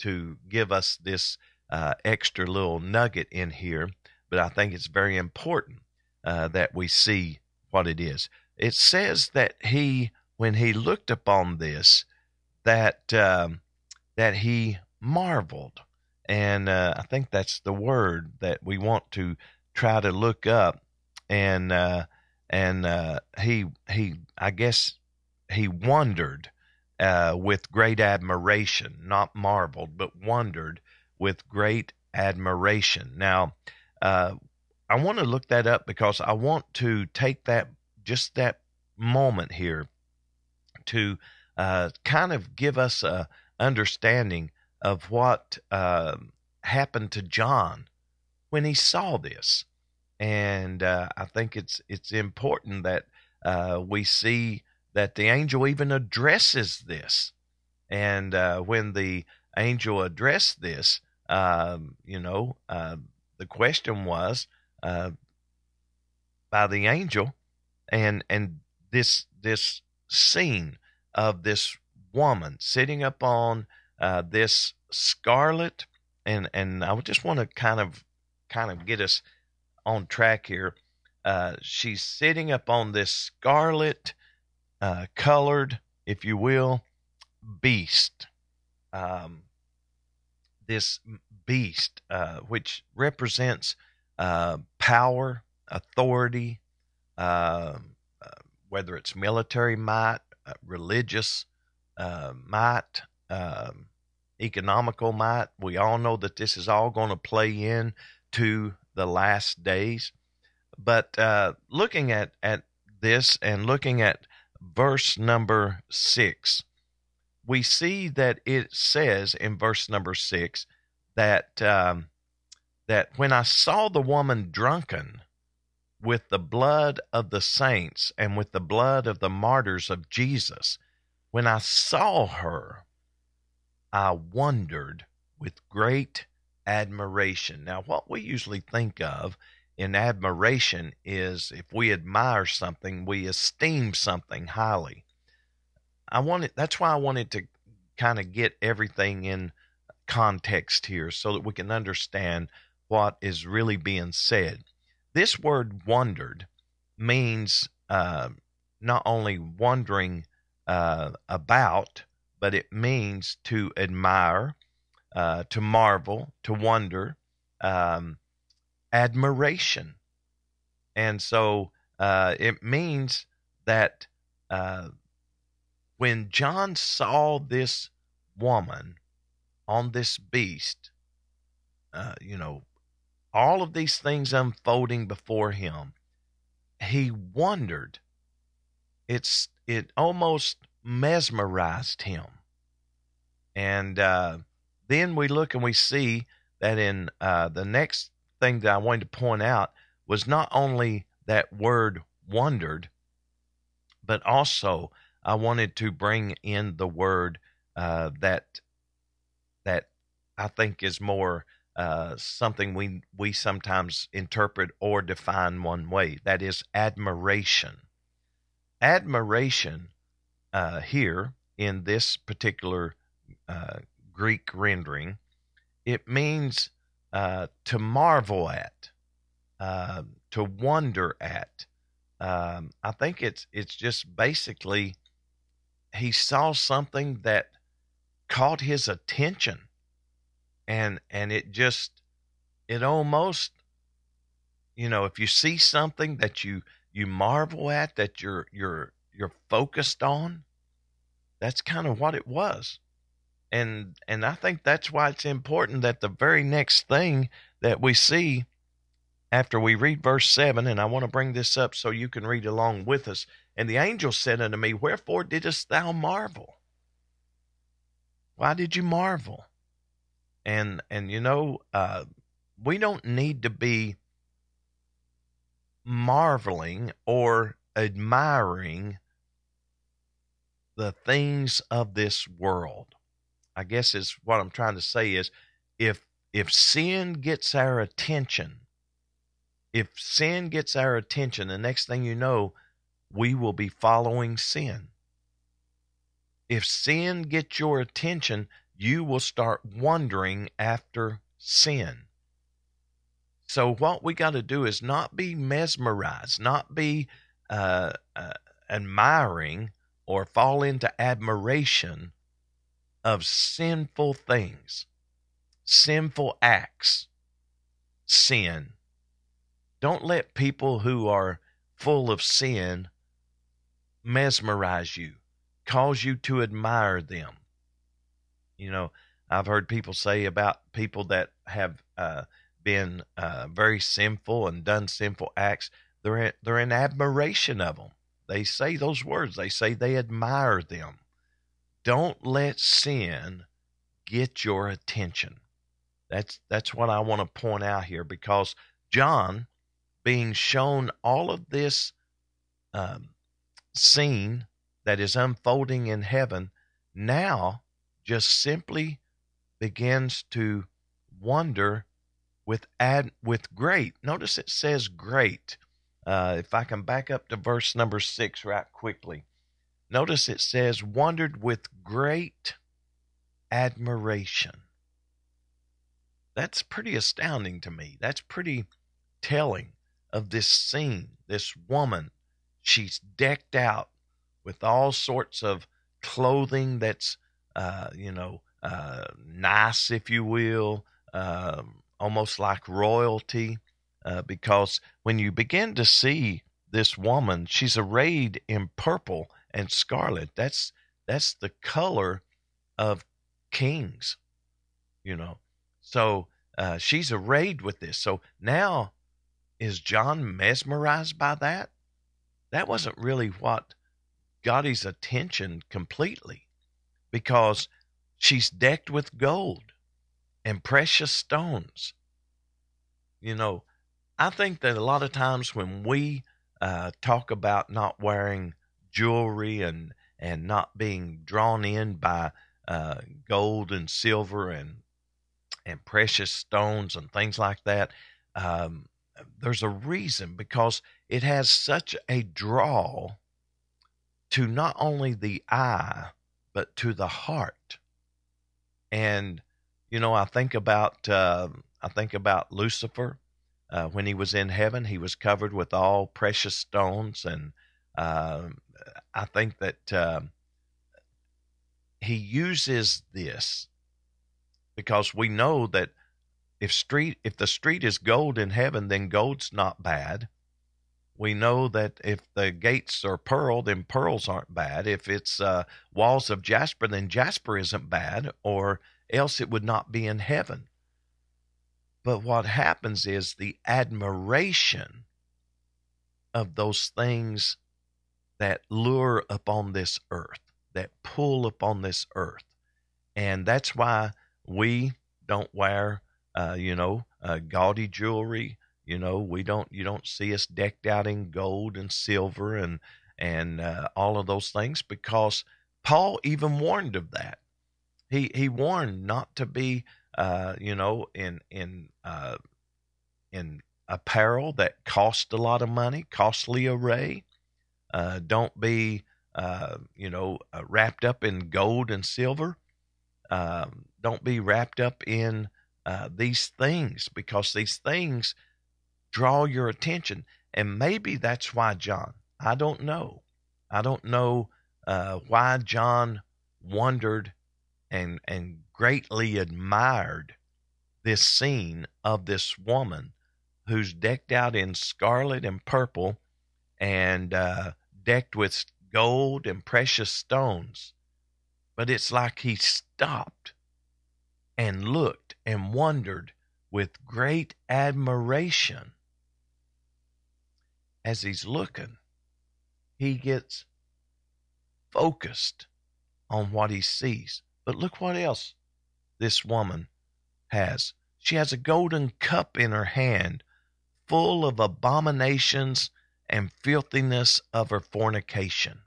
to give us this uh, extra little nugget in here. But I think it's very important uh, that we see what it is. It says that he, when he looked upon this, that um, that he marveled. And uh, I think that's the word that we want to try to look up. And uh, and uh, he, he I guess, he wondered uh, with great admiration, not marveled, but wondered with great admiration. Now, uh, I want to look that up because I want to take that, just that moment here to Uh, kind of give us a understanding of what uh, happened to John when he saw this, and uh, I think it's it's important that uh, we see that the angel even addresses this. And uh, when the angel addressed this, uh, you know, uh, the question was uh, by the angel, and and this this scene of this woman sitting upon uh, this scarlet, and and I just want to kind of kind of get us on track here. Uh, she's sitting upon this scarlet uh, colored, if you will, beast. Um, this beast, uh, which represents uh, power, authority, uh, uh, whether it's military might, Uh, religious uh, might, um, economical might. We all know that this is all going to play in to the last days. But uh, looking at, at this and looking at verse number six, we see that it says in verse number six that um, that when I saw the woman drunken with the blood of the saints and with the blood of the martyrs of Jesus, when I saw her, I wondered with great admiration. Now, what we usually think of in admiration is if we admire something, we esteem something highly. I wanted, that's why I wanted to kind of get everything in context here so that we can understand what is really being said. This word wondered means uh, not only wondering uh, about, but it means to admire, uh, to marvel, to wonder, um, admiration. And so uh, it means that uh, when John saw this woman on this beast, uh, you know, all of these things unfolding before him, he wondered. It's it almost mesmerized him. And uh, then we look and we see that in uh, the next thing that I wanted to point out was not only that word wondered, but also I wanted to bring in the word uh, that that I think is more Uh, something we we sometimes interpret or define one way. That is admiration. Admiration uh, here in this particular uh, Greek rendering, it means uh, to marvel at, uh, to wonder at. Um, I think it's it's just basically he saw something that caught his attention. And and it just, it almost, you know, if you see something that you, you marvel at, that you're, you're, you're focused on, that's kind of what it was. And and I think that's why it's important that the very next thing that we see after we read verse seven, and I want to bring this up so you can read along with us. And the angel said unto me, wherefore didst thou marvel? Why did you marvel? And, and you know, uh, we don't need to be marveling or admiring the things of this world. I guess is what I'm trying to say is if, if sin gets our attention, if sin gets our attention, the next thing you know, we will be following sin. If sin gets your attention, you will start wandering after sin. So what we got to do is not be mesmerized, not be uh, uh, admiring or fall into admiration of sinful things, sinful acts, sin. Don't let people who are full of sin mesmerize you, cause you to admire them. You know, I've heard people say about people that have uh, been uh, very sinful and done sinful acts, they're in, they're in admiration of them. They say those words. They say they admire them. Don't let sin get your attention. That's that's what I want to point out here, because John, being shown all of this um, scene that is unfolding in heaven, now just simply begins to wonder with ad, with great. Notice it says great. Uh, if I can back up to verse number six right quickly. Notice it says wondered with great admiration. That's pretty astounding to me. That's pretty telling of this scene. This woman, she's decked out with all sorts of clothing that's, uh, you know, uh, nice, if you will, uh, almost like royalty, uh, because when you begin to see this woman, she's arrayed in purple and scarlet. That's that's the color of kings, you know. So uh, she's arrayed with this. So now, is John mesmerized by that? That wasn't really what got his attention completely, because she's decked with gold and precious stones. You know, I think that a lot of times when we uh, talk about not wearing jewelry and, and not being drawn in by uh, gold and silver and and precious stones and things like that, um, there's a reason, because it has such a draw to not only the eye, but to the heart. And, you know, I think about, uh, I think about Lucifer, uh, when he was in heaven, he was covered with all precious stones. And, uh, I think that, uh, he uses this because we know that If street, if the street is gold in heaven, then gold's not bad. We know that if the gates are pearl, then pearls aren't bad. If it's uh, walls of jasper, then jasper isn't bad, or else it would not be in heaven. But what happens is the admiration of those things that lure upon this earth, that pull upon this earth. And that's why we don't wear Uh, you know, uh, gaudy jewelry. You know, we don't, you don't see us decked out in gold and silver and, and, uh, all of those things, because Paul even warned of that. He, he warned not to be, uh, you know, in, in, uh, in apparel that cost a lot of money, costly array. Uh, don't be, uh, you know, uh, wrapped up in gold and silver. Um, don't be wrapped up in, Uh, these things, because these things draw your attention. And maybe that's why John, I don't know. I don't know uh, why John wondered and, and greatly admired this scene of this woman who's decked out in scarlet and purple and uh, decked with gold and precious stones. But it's like he stopped and looked and wondered with great admiration. As he's looking, he gets focused on what he sees. But look what else this woman has. She has a golden cup in her hand, full of abominations and filthiness of her fornication.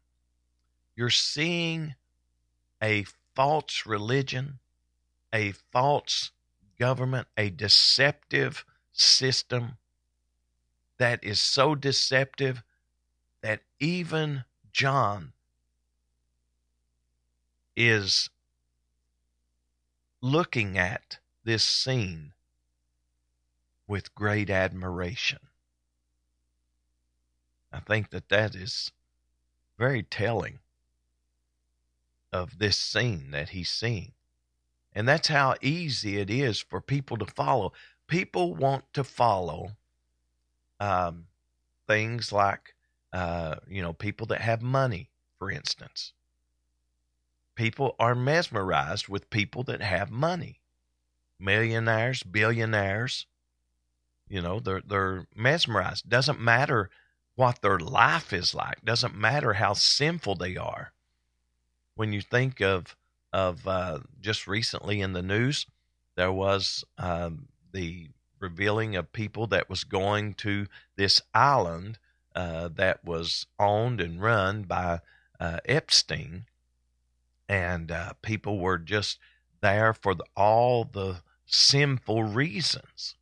You're seeing a false religion, a false government, a deceptive system that is so deceptive that even John is looking at this scene with great admiration. I think that that is very telling of this scene that he's seeing. And that's how easy it is for people to follow. People want to follow um, things like, uh, you know, people that have money, for instance. People are mesmerized with people that have money. Millionaires, billionaires, you know, they're, they're mesmerized. Doesn't matter what their life is like. Doesn't matter how sinful they are. When you think of, of uh, just recently in the news, there was um, the revealing of people that was going to this island uh, that was owned and run by uh, Epstein. And uh, people were just there for the, all the sinful reasons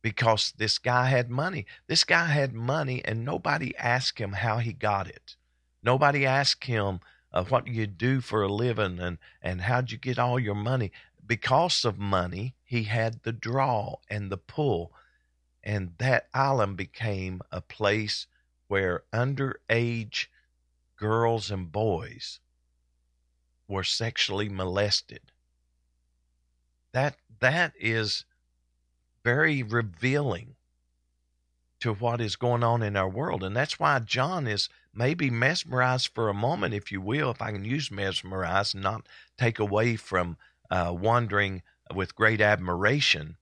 because this guy had money. This guy had money, and nobody asked him how he got it. Nobody asked him, uh, what do you do for a living, and, and how'd you get all your money? Because of money, he had the draw and the pull, and that island became a place where underage girls and boys were sexually molested. That that is very revealing to what is going on in our world. And that's why John is maybe mesmerized for a moment, if you will, if I can use mesmerized, not take away from uh, wondering with great admiration,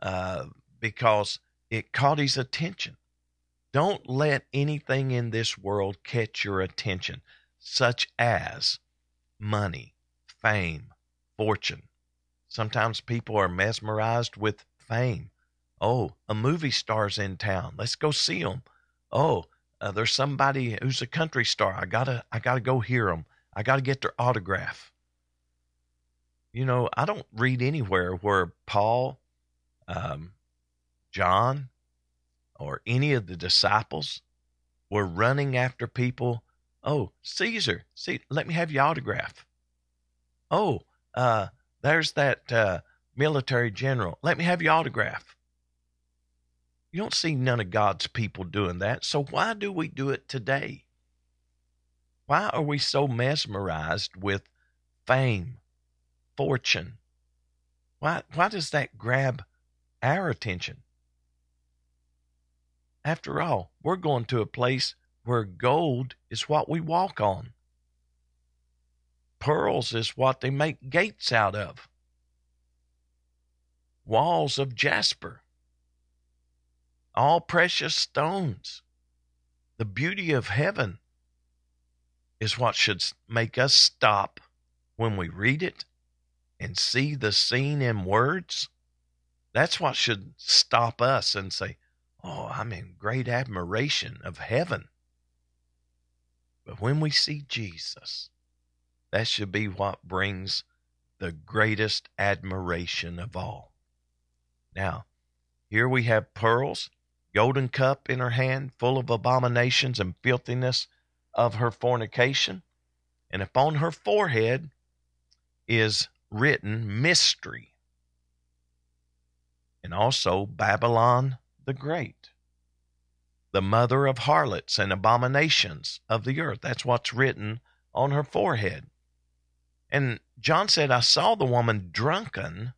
uh, because it caught his attention. Don't let anything in this world catch your attention, such as money, fame, fortune. Sometimes people are mesmerized with fame. Oh, a movie star's in town. Let's go see him. Oh, uh, there's somebody who's a country star. I gotta, I gotta go hear him. I gotta get their autograph. You know, I don't read anywhere where Paul, um, John, or any of the disciples were running after people. Oh, Caesar, see, let me have your autograph. Oh, uh, there's that uh, military general. Let me have your autograph. You don't see none of God's people doing that. So why do we do it today? Why are we so mesmerized with fame, fortune? Why, why does that grab our attention? After all, we're going to a place where gold is what we walk on. Pearls is what they make gates out of. Walls of jasper. All precious stones. The beauty of heaven is what should make us stop when we read it and see the scene in words. That's what should stop us and say, oh, I'm in great admiration of heaven. But when we see Jesus, that should be what brings the greatest admiration of all. Now, here we have pearls, golden cup in her hand, full of abominations and filthiness of her fornication. And upon her forehead is written mystery, and also Babylon the Great, the mother of harlots and abominations of the earth. That's what's written on her forehead. And John said, I saw the woman drunken.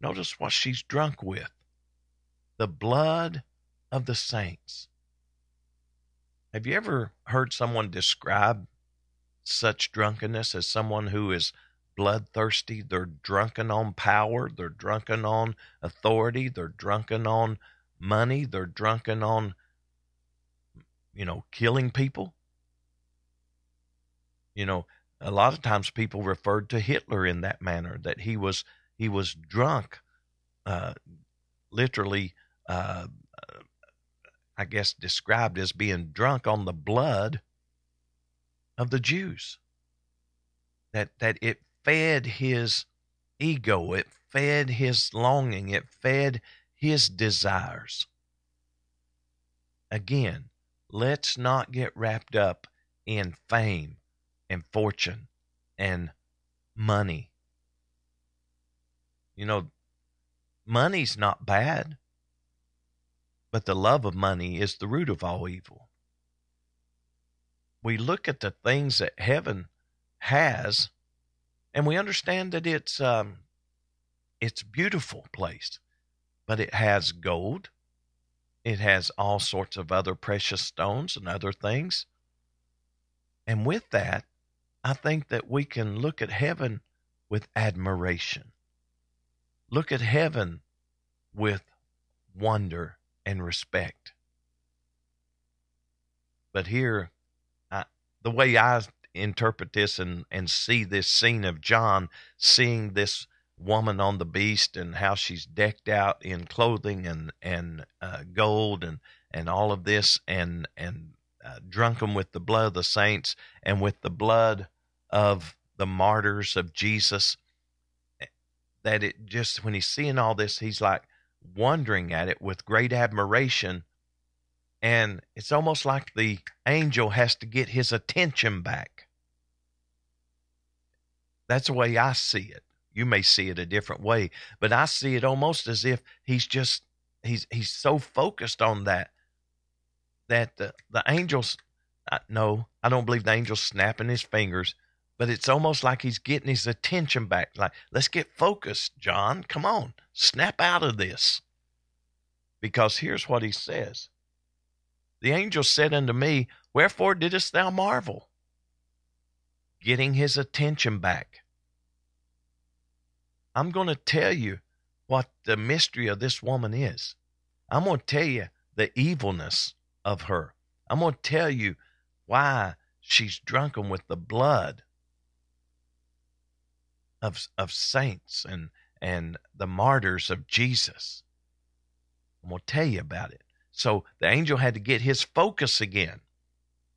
Notice what she's drunk with. The blood of the saints. Have you ever heard someone describe such drunkenness as someone who is bloodthirsty. They're drunken on power. They're drunken on authority. They're drunken on money. They're drunken on, you know, killing people. You know, a lot of times people referred to Hitler in that manner, that he was he was drunk, uh, literally, uh, I guess, described as being drunk on the blood of the Jews. That that it fed his ego, it fed his longing, it fed his desires. Again, let's not get wrapped up in fame and fortune and money. You know, money's not bad, but the love of money is the root of all evil. We look at the things that heaven has, and we understand that it's um, it's beautiful place, but it has gold, it has all sorts of other precious stones and other things. And with that, I think that we can look at heaven with admiration, look at heaven with wonder and respect. But here, I, the way I interpret this and, and see this scene of John seeing this woman on the beast and how she's decked out in clothing and, and uh, gold and, and all of this and, and uh, drunken with the blood of the saints and with the blood of the martyrs of Jesus, that it just, when he's seeing all this, he's like wondering at it with great admiration. And it's almost like the angel has to get his attention back. That's the way I see it. You may see it a different way, but I see it almost as if he's just, he's he's so focused on that, that the, the angels, no, I don't believe the angel's snapping his fingers, but it's almost like he's getting his attention back. Like, let's get focused, John. Come on, snap out of this. Because here's what he says. The angel said unto me, wherefore didst thou marvel? Getting his attention back. I'm going to tell you what the mystery of this woman is. I'm going to tell you the evilness of her. I'm going to tell you why she's drunken with the blood of, of saints and, and the martyrs of Jesus. I'm going to tell you about it. So the angel had to get his focus again,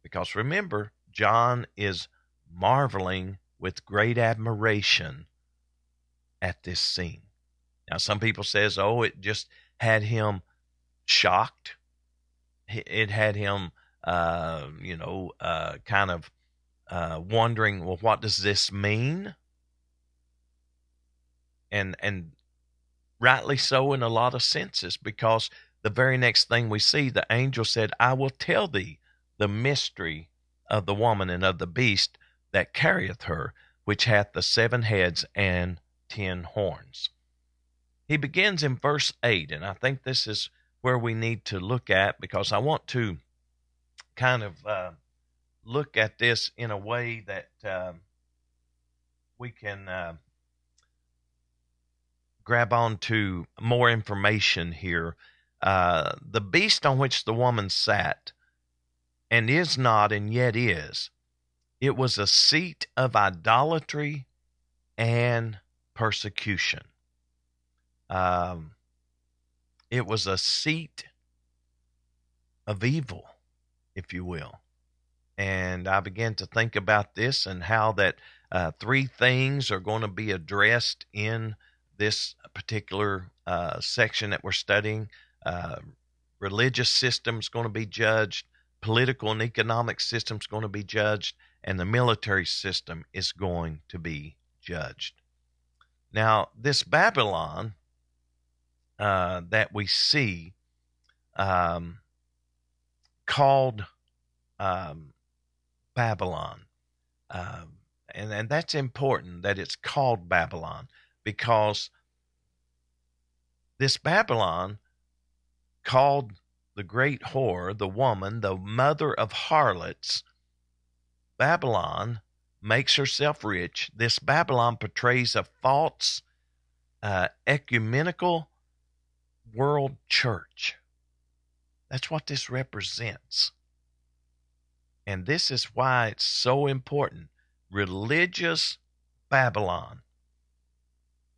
because remember, John is marveling with great admiration at this scene. Now, some people says, oh, it just had him shocked. It had him, uh, you know, uh, kind of uh, wondering, well, what does this mean? And, and rightly so in a lot of senses, because the very next thing we see, the angel said, I will tell thee the mystery of the woman and of the beast that carrieth her, which hath the seven heads and ten horns. He begins in verse eight, and I think this is where we need to look at, because I want to kind of uh, look at this in a way that uh, we can uh, grab on to more information here. Uh, the beast on which the woman sat, and is not, and yet is, it was a seat of idolatry and persecution. Um, it was a seat of evil, if you will. And I began to think about this and how that uh, three things are going to be addressed in this particular uh, section that we're studying. Uh, religious system's going to be judged, political and economic system's going to be judged, and the military system is going to be judged. Now, this Babylon uh, that we see um, called um, Babylon, uh, and, and that's important that it's called Babylon, because this Babylon called the great whore, the woman, the mother of harlots, Babylon makes herself rich. This Babylon portrays a false uh, ecumenical world church. That's what this represents. And this is why it's so important. Religious Babylon,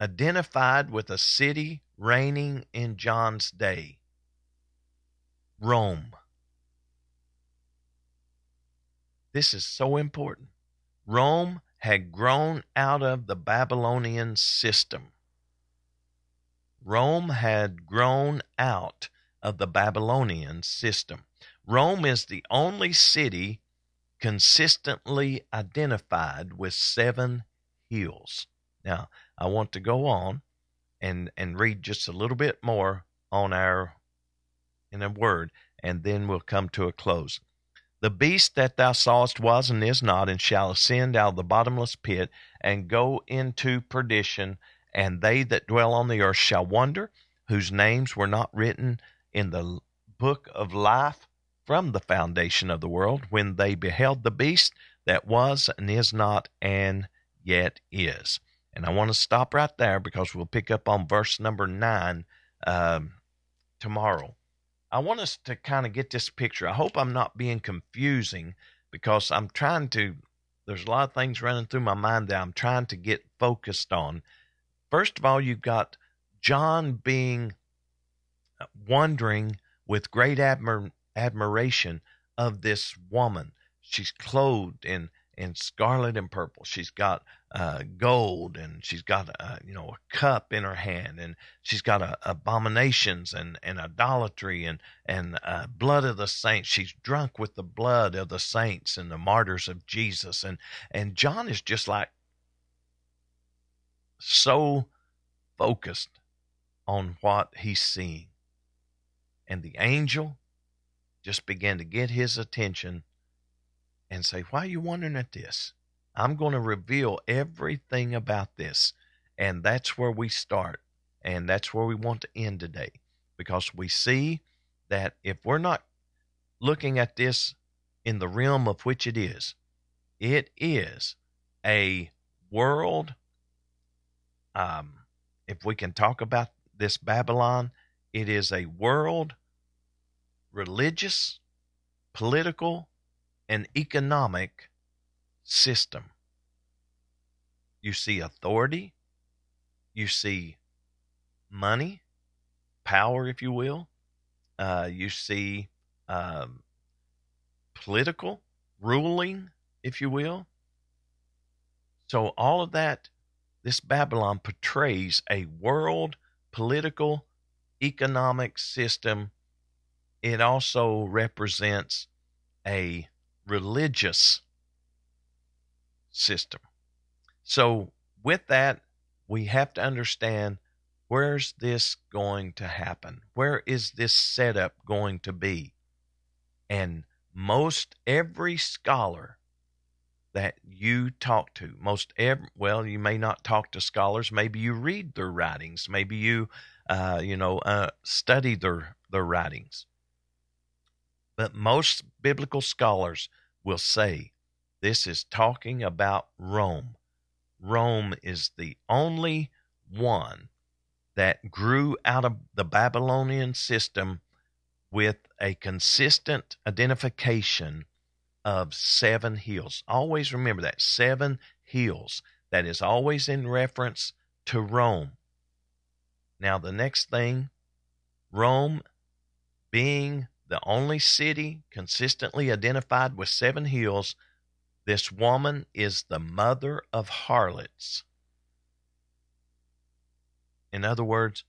identified with a city reigning in John's day, Rome. This is so important. Rome had grown out of the Babylonian system. Rome had grown out of the Babylonian system. Rome is the only city consistently identified with seven hills. Now, I want to go on and, and read just a little bit more on our, in a word, and then we'll come to a close. The beast that thou sawest was and is not, and shall ascend out of the bottomless pit, and go into perdition, and they that dwell on the earth shall wonder, whose names were not written in the book of life from the foundation of the world, when they beheld the beast that was and is not and yet is. And I want to stop right there, because we'll pick up on verse number nine um, tomorrow. I want us to kind of get this picture. I hope I'm not being confusing, because I'm trying to, there's a lot of things running through my mind that I'm trying to get focused on. First of all, you've got John being wondering with great admir- admiration of this woman. She's clothed in, in scarlet and purple. She's got uh, gold, and she's got uh, you know a cup in her hand, and she's got uh, abominations and, and idolatry and and uh, blood of the saints. She's drunk with the blood of the saints and the martyrs of Jesus. And and John is just like so focused on what he's seeing. And the angel just began to get his attention and say, why are you wondering at this? I'm going to reveal everything about this. And that's where we start. And that's where we want to end today, because we see that if we're not looking at this in the realm of which it is, it is a world. Um, if we can talk about this Babylon, it is a world, religious, political, and economic system. You see authority, you see money, power, if you will. Uh, you see um, political ruling, if you will. So all of that, this Babylon portrays a world, political, economic system. It also represents a religious system. So with that, we have to understand, where's this going to happen? Where is this setup going to be? And most every scholar that you talk to, most every, well, you may not talk to scholars. Maybe you read their writings. Maybe you, uh, you know, uh, study their, their writings. But most biblical scholars will say, this is talking about Rome. Rome is the only one that grew out of the Babylonian system with a consistent identification of seven hills. Always remember that, seven hills. That is always in reference to Rome. Now, the next thing, Rome being the only city consistently identified with seven hills, this woman is the mother of harlots. In other words,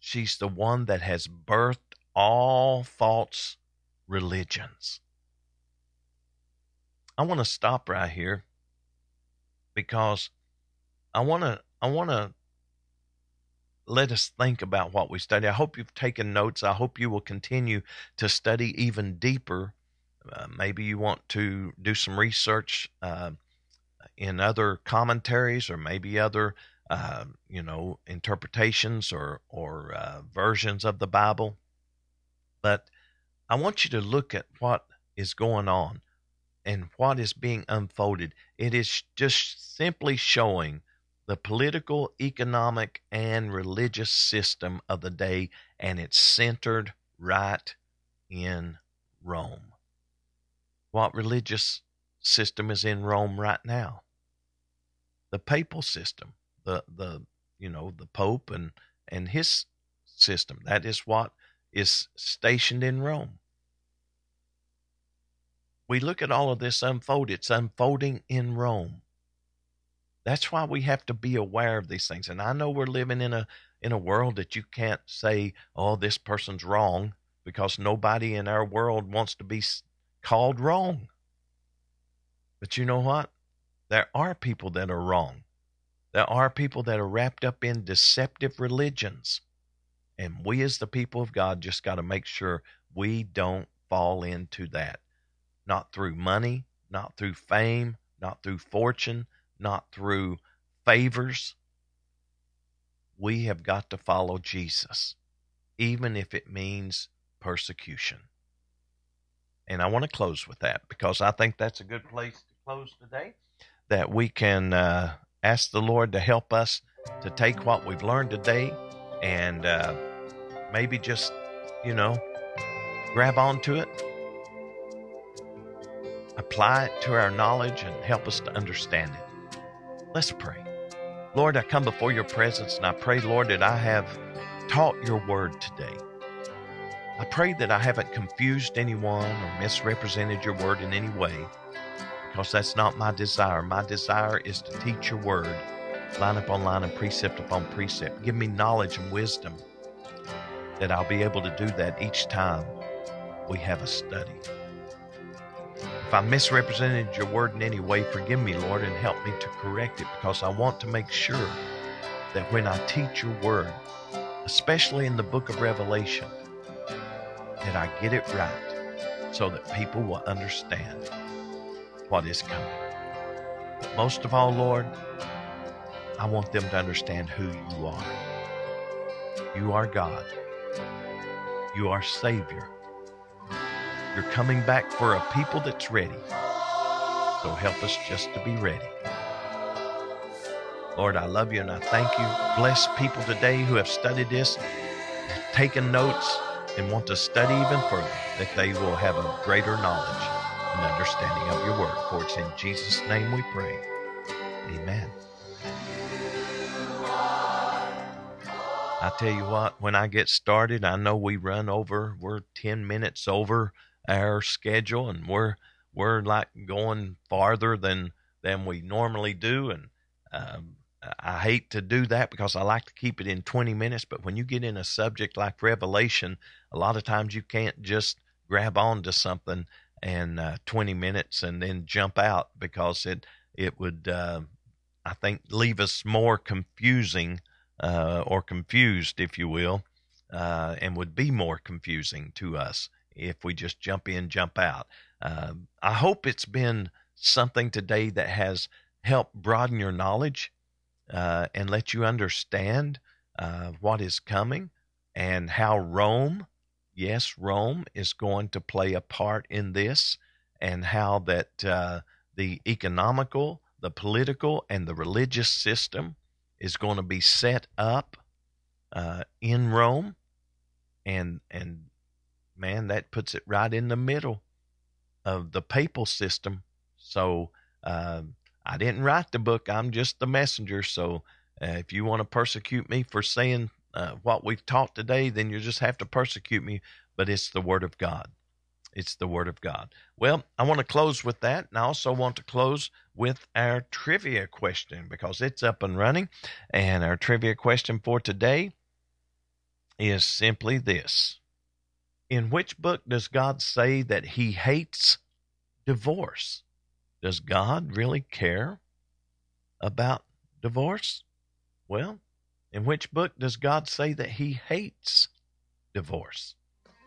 she's the one that has birthed all false religions. I want to stop right here, because I want to I want to let us think about what we study. I hope you've taken notes. I hope you will continue to study even deeper. Uh, maybe you want to do some research uh, in other commentaries, or maybe other uh, you know interpretations or or uh, versions of the Bible. But I want you to look at what is going on. and what is being unfolded. It is just simply showing the political, economic, and religious system of the day, and it's centered right in Rome. What religious system is in Rome right now? The papal system, the the you know the Pope and and his system. That is what is stationed in Rome. We look at all of this unfold. It's unfolding in Rome. That's why we have to be aware of these things. And I know we're living in a in a world that you can't say, oh, this person's wrong, because nobody in our world wants to be called wrong. But you know what? There are people that are wrong. There are people that are wrapped up in deceptive religions. And we as the people of God just got to make sure we don't fall into that. Not through money, not through fame, not through fortune, not through favors. We have got to follow Jesus, even if it means persecution. And I want to close with that, because I think that's a good place to close today, that we can uh, ask the Lord to help us to take what we've learned today and uh, maybe just, you know, grab onto it, apply it to our knowledge, and help us to understand it. Let's pray. Lord, I come before your presence, and I pray, Lord, that I have taught your word today. I pray that I haven't confused anyone or misrepresented your word in any way, because that's not my desire. My desire is to teach your word line upon line and precept upon precept. Give me knowledge and wisdom that I'll be able to do that each time we have a study. If I misrepresented your word in any way, forgive me, Lord, and help me to correct it, because I want to make sure that when I teach your word, especially in the book of Revelation, that I get it right so that people will understand what is coming. Most of all, Lord, I want them to understand who you are. You are God. You are Savior. You're coming back for a people that's ready. So help us just to be ready. Lord, I love you and I thank you. Bless people today who have studied this, taken notes, and want to study even further, that they will have a greater knowledge and understanding of your word. For it's in Jesus' name we pray. Amen. I tell you what, when I get started, I know we run over. We're ten minutes over our schedule, and we're we're like going farther than than we normally do. And um, I hate to do that, because I like to keep it in twenty minutes. But when you get in a subject like Revelation, a lot of times you can't just grab onto something in uh, twenty minutes and then jump out, because it it would, uh, I think, leave us more confusing. Uh, or confused, if you will, uh, and would be more confusing to us if we just jump in, jump out. Uh, I hope it's been something today that has helped broaden your knowledge uh, and let you understand uh, what is coming and how Rome, yes, Rome is going to play a part in this, and how that uh, the economical, the political, and the religious system is going to be set up uh, in Rome, and and man, that puts it right in the middle of the papal system. So uh, I didn't write the book; I'm just the messenger. So uh, if you want to persecute me for saying uh, what we've taught today, then you just have to persecute me. But it's the Word of God. It's the Word of God. Well, I want to close with that, and I also want to close with our trivia question, because it's up and running. And our trivia question for today is simply this. In which book does God say that he hates divorce? Does God really care about divorce? Well, in which book does God say that he hates divorce?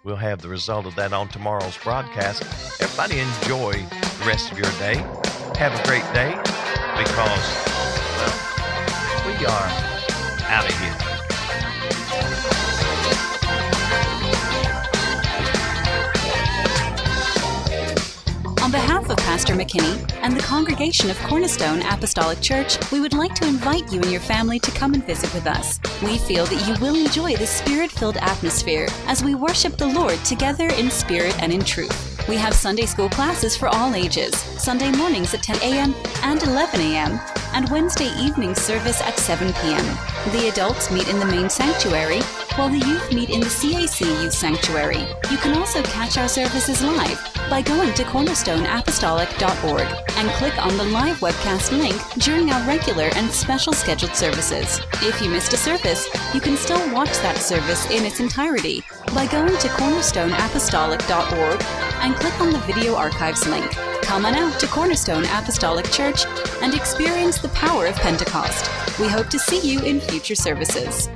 We'll have the result of that on tomorrow's broadcast. Everybody enjoy the rest of your day. Have a great day, because, well, we are out of here. On behalf of Pastor Pastor McKinney and the congregation of Cornerstone Apostolic Church, we would like to invite you and your family to come and visit with us. We feel that you will enjoy the spirit-filled atmosphere as we worship the Lord together in spirit and in truth. We have Sunday school classes for all ages, Sunday mornings at ten a.m. and eleven a.m., and Wednesday evening service at seven p.m. The adults meet in the main sanctuary, while the youth meet in the C A C Youth Sanctuary. You can also catch our services live by going to cornerstone apostolic dot org and click on the live webcast link during our regular and special scheduled services. If you missed a service, you can still watch that service in its entirety by going to cornerstone apostolic dot org and click on the video archives link. Come on out to Cornerstone Apostolic Church and experience the power of Pentecost. We hope to see you in future services.